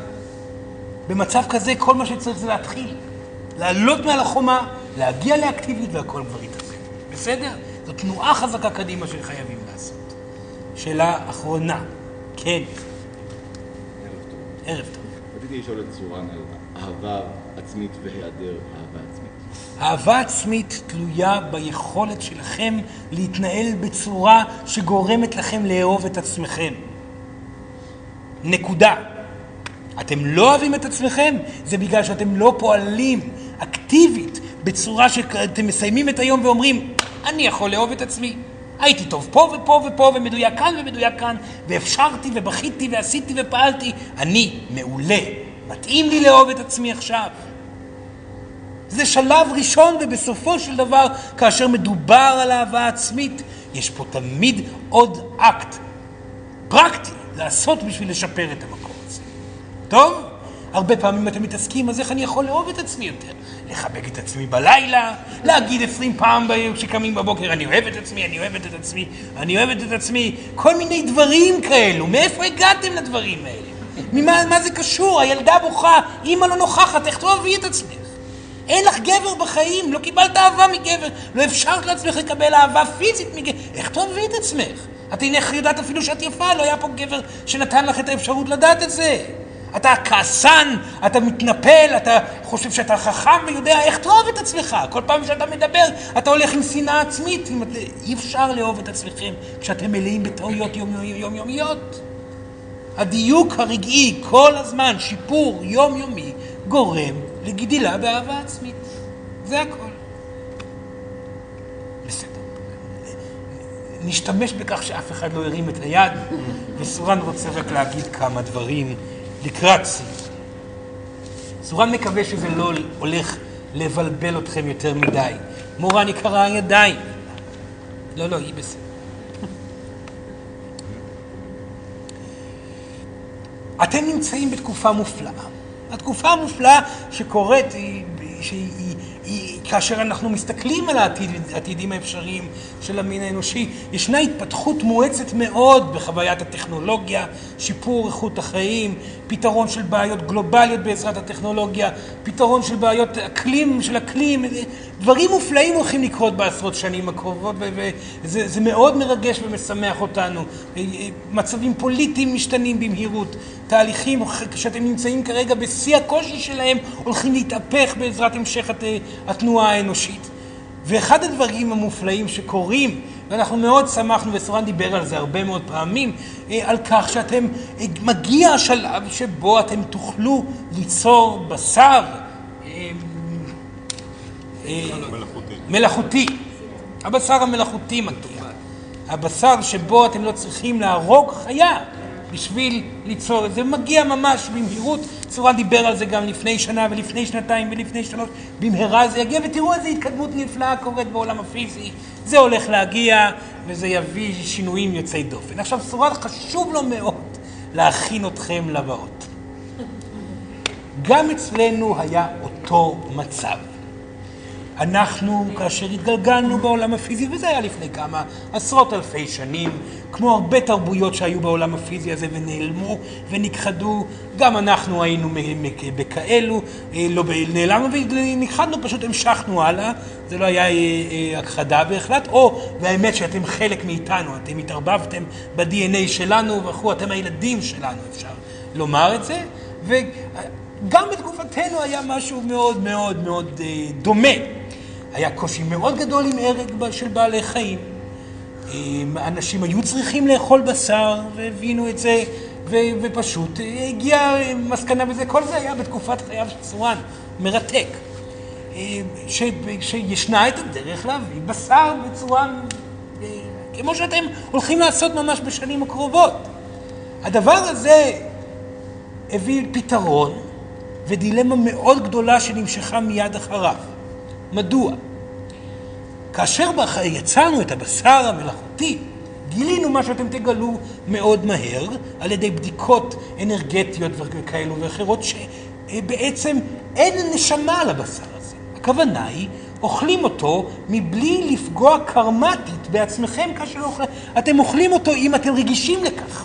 במצב כזה כל מה שצריך זה להתחיל. לעלות מעל החומה, להגיע לאקטיביות והכל כבר יתעזר. בסדר? זו תנועה חזקה קדימה שחייבים לעשות. שאלה אחרונה. כן. ערב טוב. רציתי לשאול את סוראן על אהבה עצמית והיעדר אהבה עצמית. אהבה עצמית תלויה ביכולת שלכם להתנהל בצורה שגורמת לכם לאהוב את עצמכם. נקודה. אתם לא אוהבים את עצמכם, זה בגלל שאתם לא פועלים אקטיבית בצורה שאתם מסיימים את היום ואומרים, אני יכול לאהוב את עצמי. הייתי טוב פה ופה ופה ומדויק כאן ומדויק כאן, ואפשרתי ובכיתי ועשיתי ופעלתי. אני מעולה, מתאים לי לאהוב את עצמי עכשיו. זה שלב ראשון, ובסופו של דבר, כאשר מדובר על אהבה עצמית, יש פה תמיד עוד אקט פרקטי לעשות בשביל לשפר את המקום הזה. טוב? הרבה פעמים אתם מתעסקים, אז איך אני יכול לאהוב את עצמי יותר? לחבק את עצמי בלילה, להגיד עשרים פעם ביום שקמים בבוקר, אני אוהבת את עצמי, אני אוהבת את עצמי, אני אוהבת את עצמי, כל מיני דברים כאלו. מאיפה הגעתם לדברים האלה? ממה, מה זה קשור? הילדה בוכה, אמא לא נוכחת, איך תאהבי את עצמך? אין לך גבר בחיים, לא קיבלת אהבה מגבר, לא אפשרת לעצמך לקבל אהבה פיזית מגבר, איך תאהבי את עצמך? את אינך יודעת אפילו שאת יפה, לא היה פה גבר שנתן לך את האפשרות לדעת את זה. אתה כעסן, אתה מתנפל, אתה חושב שאתה חכם ויודע איך תאהב את עצמך. כל פעם שאתה מדבר, אתה הולך עם שנאה עצמית. אי אפשר לאהוב את עצמכם כשאתם מלאים בטעויות יומיומיות. הדיוק הרגעי, כל הזמן, שיפור יומיומי, גורם לגדילה באהבה עצמית. זה הכל. בסדר. נשתמש בכך שאף אחד לא הרים את היד, וסוראן רוצה רק להגיד כמה דברים. לקראת סיום. סוראן מקווה שזה לא הולך לבלבל אתכם יותר מדי. מורה נקרא ידיים. לא, לא, היא בסדר. אתם נמצאים בתקופה מופלאה. התקופה המופלאה שקורית היא, שהיא, היא, היא, כאשר אנחנו מסתכלים על העתידים האפשריים של המין האנושי, ישנה התפתחות מואצת מאוד בחוויית הטכנולוגיה, שיפור איכות החיים, פתרון של בעיות גלובליות בעזרת הטכנולוגיה, פתרון של בעיות אקלים, של אקלים, דברים מופלאים הולכים לקרות בעשרות שנים הקרובות, וזה זה מאוד מרגש ומשמח אותנו. מצבים פוליטיים משתנים במהירות, תהליכים שאתם נמצאים כרגע בשיא הקושי שלהם הולכים להתהפך בעזרת המשך התנועה האנושית. ואחד הדברים המופלאים שקורים, ואנחנו מאוד שמחנו, וסוראן דיבר על זה הרבה מאוד פעמים, על כך שאתם, מגיע השלב שבו אתם תוכלו ליצור בשר מלאכותי. הבשר המלאכותי מגיע. הבשר שבו אתם לא צריכים להרוג חיה בשביל ליצור את זה. מגיע ממש במהירות. סוראן דיבר על זה גם לפני שנה ולפני שנתיים ולפני שלוש. במהרה זה יגיע, ותראו איזו התקדמות נפלאה קורית בעולם הפיזי. זה הולך להגיע וזה יביא שינויים יוצאי דופן. עכשיו סוראן חשוב לו מאוד להכין אתכם לבאות. גם אצלנו היה אותו מצב. אנחנו, כאשר התגלגלנו בעולם הפיזי, וזה היה לפני כמה עשרות אלפי שנים, כמו הרבה תרבויות שהיו בעולם הפיזי הזה ונעלמו ונכחדו, גם אנחנו היינו בכאלו, לא נעלמנו ונכחדנו, פשוט המשכנו הלאה, זה לא היה הכחדה בהחלט, או, והאמת שאתם חלק מאיתנו, אתם התערבבתם ב-די אן איי שלנו וכו', אתם הילדים שלנו, אפשר לומר את זה, וגם בתקופתנו היה משהו מאוד מאוד מאוד דומה. היה קושי מאוד גדול עם הרג של בעלי חיים. אנשים היו צריכים לאכול בשר, והבינו את זה, ו- ופשוט הגיעה מסקנה בזה. כל זה היה בתקופת חייו של סוראן, מרתק. ש- שישנה את הדרך להביא בשר בצורה כמו שאתם הולכים לעשות ממש בשנים הקרובות. הדבר הזה הביא פתרון ודילמה מאוד גדולה שנמשכה מיד אחריו. מדוע? כאשר יצרנו את הבשר המלאכותי, גילינו מה שאתם תגלו מאוד מהר, על ידי בדיקות אנרגטיות וכאלו ואחרות, שבעצם אין נשמה לבשר הזה. הכוונה היא, אוכלים אותו מבלי לפגוע קרמטית בעצמכם, כאשר אתם אוכלים אותו אם אתם רגישים לכך.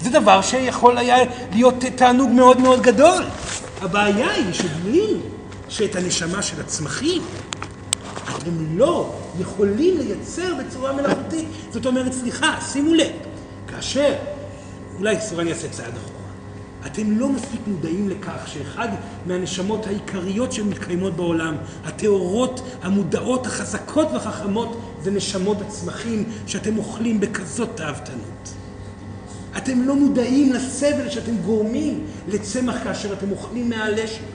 זה דבר שיכול היה להיות תענוג מאוד מאוד גדול. הבעיה היא שבלי שאת הנשמה של הצמחים, אתם לא יכולים לייצר בצורה מלאכותית. זאת אומרת, סליחה, שימו לב, כאשר, אולי סוראן יעשה צעד אחורה, אתם לא מספיק מודעים לכך שאחד מהנשמות העיקריות שמתקיימות בעולם, התיאורות, המודעות, החזקות והחכמות, זה נשמות הצמחים שאתם אוכלים בכזאת תאוותנות. אתם לא מודעים לסבל שאתם גורמים לצמח כאשר אתם אוכלים מהעלה שלו.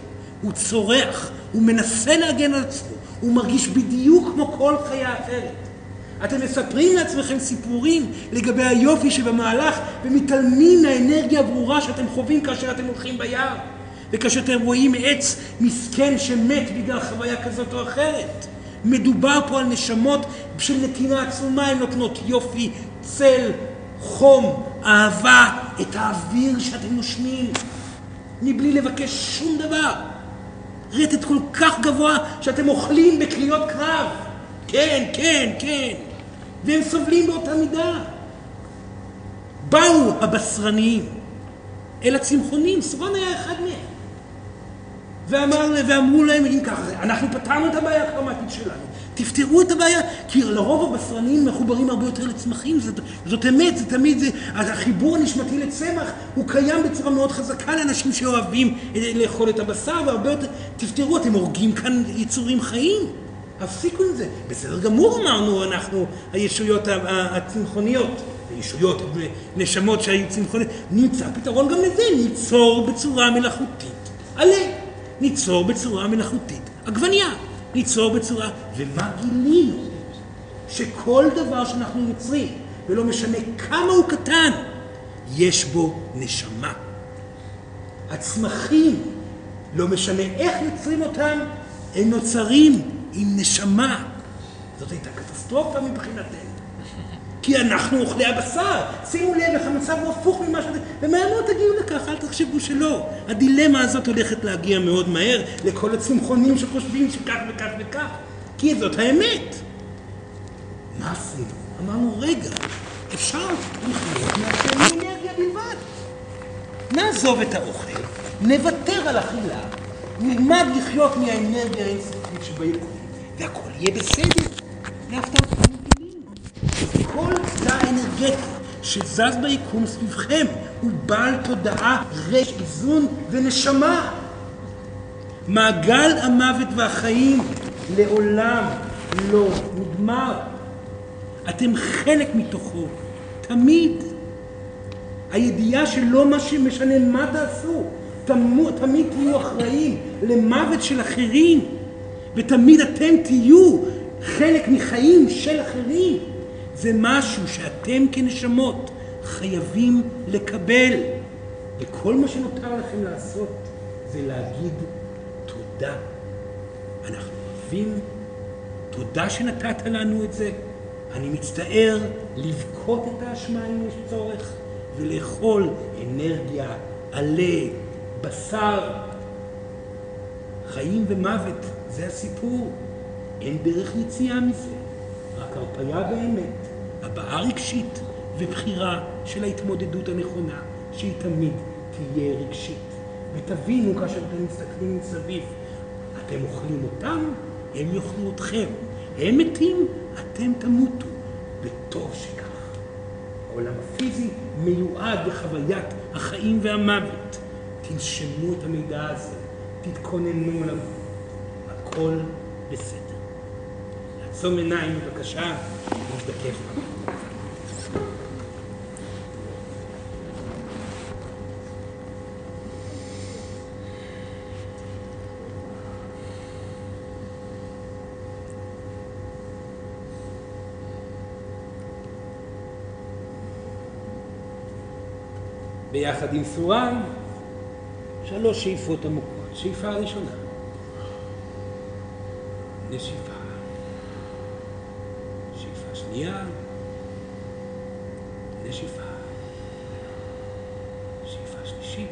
הוא צורח, הוא מנסה להגן על עצמו, הוא מרגיש בדיוק כמו כל חיה אחרת. אתם מספרים לעצמכם סיפורים לגבי היופי שבמהלך ומתעלמים לאנרגיה הברורה שאתם חווים כאשר אתם הולכים ביער וכאשר אתם רואים עץ מסכן שמת בגלל חוויה כזאת או אחרת. מדובר פה על נשמות של נתינה עצומה, הן נותנות יופי, צל, חום, אהבה, את האוויר שאתם נושמים, מבלי לבקש שום דבר. רטט כל כך גבוה שאתם אוכלים בקריאות קרב. כן, כן, כן. והם סובלים באותה מידה. באו הבשרניים אל הצמחונים, סוראן היה אחד מהם. ואמר, ואמרו להם, אם ככה, אנחנו פתרנו את הבעיה הקרמטית שלנו. תפתרו את הבעיה, כי לרוב הבשרניים מחוברים הרבה יותר לצמחים. זאת, זאת אמת, זה תמיד, זה, החיבור הנשמתי לצמח הוא קיים בצורה מאוד חזקה לאנשים שאוהבים לאכול את הבשר, והרבה יותר, תפתרו, אתם הורגים כאן יצורים חיים. הפסיקו עם זה. בסדר גמור אמרנו אנחנו, הישויות הצמחוניות, הישויות, נשמות שהיו צמחוניות, נמצא פתרון גם לזה, ניצור בצורה מלאכותית. עלה, ניצור בצורה מלאכותית. עגבניה, ניצור בצורה, ומה גילינו? שכל דבר שאנחנו יוצרים, ולא משנה כמה הוא קטן, יש בו נשמה. הצמחים, לא משנה איך יוצרים אותם, הם נוצרים עם נשמה. זאת הייתה קטסטרופה מבחינתנו. כי אנחנו אוכלי הבשר. שימו לב איך המצב הוא הפוך ממה שאתם... ומהר מאוד תגיעו לכך, אל תחשבו שלא. הדילמה הזאת הולכת להגיע מאוד מהר לכל הצמחונים שחושבים שכך וכך וכך. כי זאת האמת. מה עשינו? אמרנו, רגע, אפשר לחיות מהשם אנרגיה בלבד. נעזוב את האוכל, נוותר על אכילה, נלמד לחיות מהאנרגיה האינסטינקטית שביקום. והכל יהיה בסדר. להפתעת מגילים. כל תא אנרגטי שזז ביקום סביבכם הוא בעל תודעה, רש, איזון ונשמה. מעגל המוות והחיים לעולם לא נגמר. אתם חלק מתוכו, תמיד. הידיעה שלא מה שמשנה מה תעשו, תמיד תהיו אחראים למוות של אחרים. ותמיד אתם תהיו חלק מחיים של אחרים. זה משהו שאתם כנשמות חייבים לקבל. וכל מה שנותר לכם לעשות זה להגיד תודה. אנחנו אוהבים, תודה שנתת לנו את זה. אני מצטער לבכות את האשמה אם יש צורך, ולאכול אנרגיה, עלה, בשר. חיים ומוות, זה הסיפור. אין דרך יציאה מזה. רק הרפיה באמת, הבעה רגשית ובחירה של ההתמודדות הנכונה, שהיא תמיד תהיה רגשית. ותבינו כאשר אתם מסתכלים מסביב, אתם אוכלים אותם, הם יאכלו אתכם. הם מתים, אתם תמותו. וטוב שכך. העולם הפיזי מיועד לחוויית החיים והמוות. תנשמו את המידע הזה. תתכוננו עליו, הכל בסדר. לעצום עיניים בבקשה, נזדקף לך. ביחד עם סוראן, שלוש שאיפות עמוקות. שאיפה הראשונה, נשיפה. שאיפה שנייה, נשיפה. שאיפה שלישית,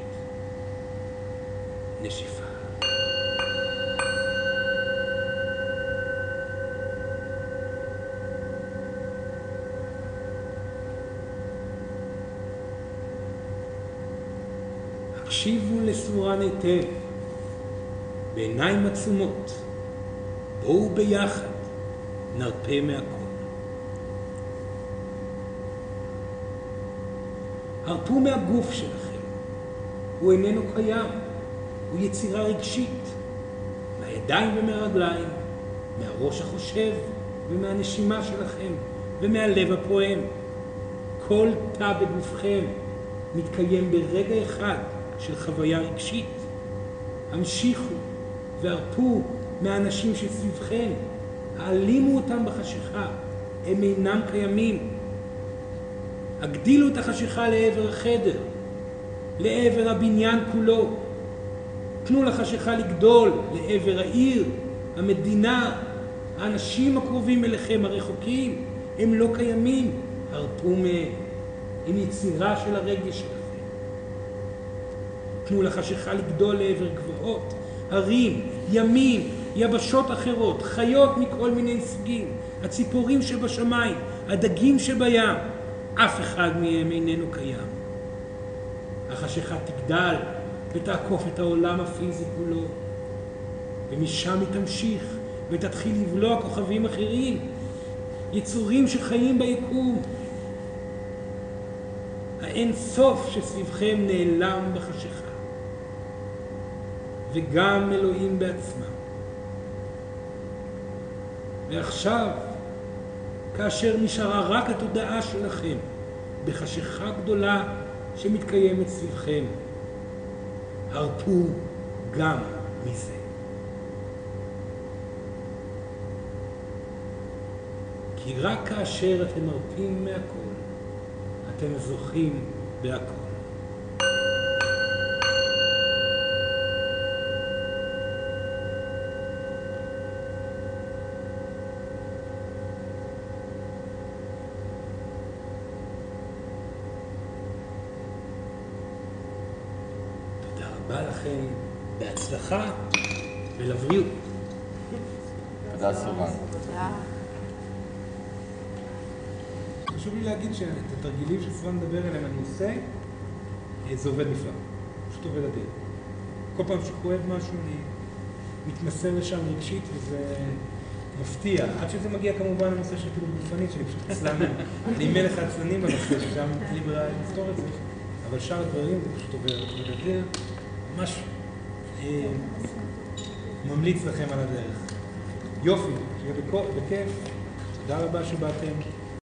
נשיפה. הקשיבו לסוראן היטב. בעיניים עצומות, בואו ביחד, נרפה מהכל. הרפו מהגוף שלכם, הוא איננו קיים, הוא יצירה רגשית, מהידיים ומהרגליים, מהראש החושב ומהנשימה שלכם ומהלב הפועם. כל תא בגופכם מתקיים ברגע אחד של חוויה רגשית. המשיכו והרפו מהאנשים שסביבכם, העלימו אותם בחשיכה, הם אינם קיימים. הגדילו את החשיכה לעבר החדר, לעבר הבניין כולו. תנו לחשיכה לגדול לעבר העיר, המדינה, האנשים הקרובים אליכם הרחוקים, הם לא קיימים. הרפו מהם, עם יצירה של הרגש שלכם. תנו לחשיכה לגדול לעבר גבעות, הרים, ימים, יבשות אחרות, חיות מכל מיני סוגים, הציפורים שבשמיים, הדגים שבים, אף אחד מהם איננו קיים. החשיכה תגדל ותעקוף את העולם הפיזי כולו, ומשם היא תמשיך ותתחיל לבלוע כוכבים אחרים, יצורים שחיים ביקום. האין סוף שסביבכם נעלם בחשיכה, וגם אלוהים בעצמם. ועכשיו, כאשר נשארה רק התודעה שלכם בחשיכה גדולה שמתקיימת סביבכם, הרפו גם מזה. כי רק כאשר אתם מרפים מהכל, אתם זוכים בהכל. תודה רבה לכם, בהצלחה ולבריאות. תודה סוראן. תודה. חשוב לי להגיד שאת התרגילים שסוראן מדבר עליהם אני עושה, זה עובד נפלא, פשוט עובד אדיר. כל פעם שכואב משהו אני מתמסר לשם רגשית וזה מפתיע. עד שזה מגיע כמובן לנושא של פעילות גופנית, שאני פשוט עצלן, אני מלך העצלנים בנושא, ששם אין לי ברירה לפתור את זה, אבל שאר הדברים זה פשוט עובד אדיר. ממש ממליץ לכם על הדרך. יופי, שיהיה בכיף, תודה רבה שבאתם.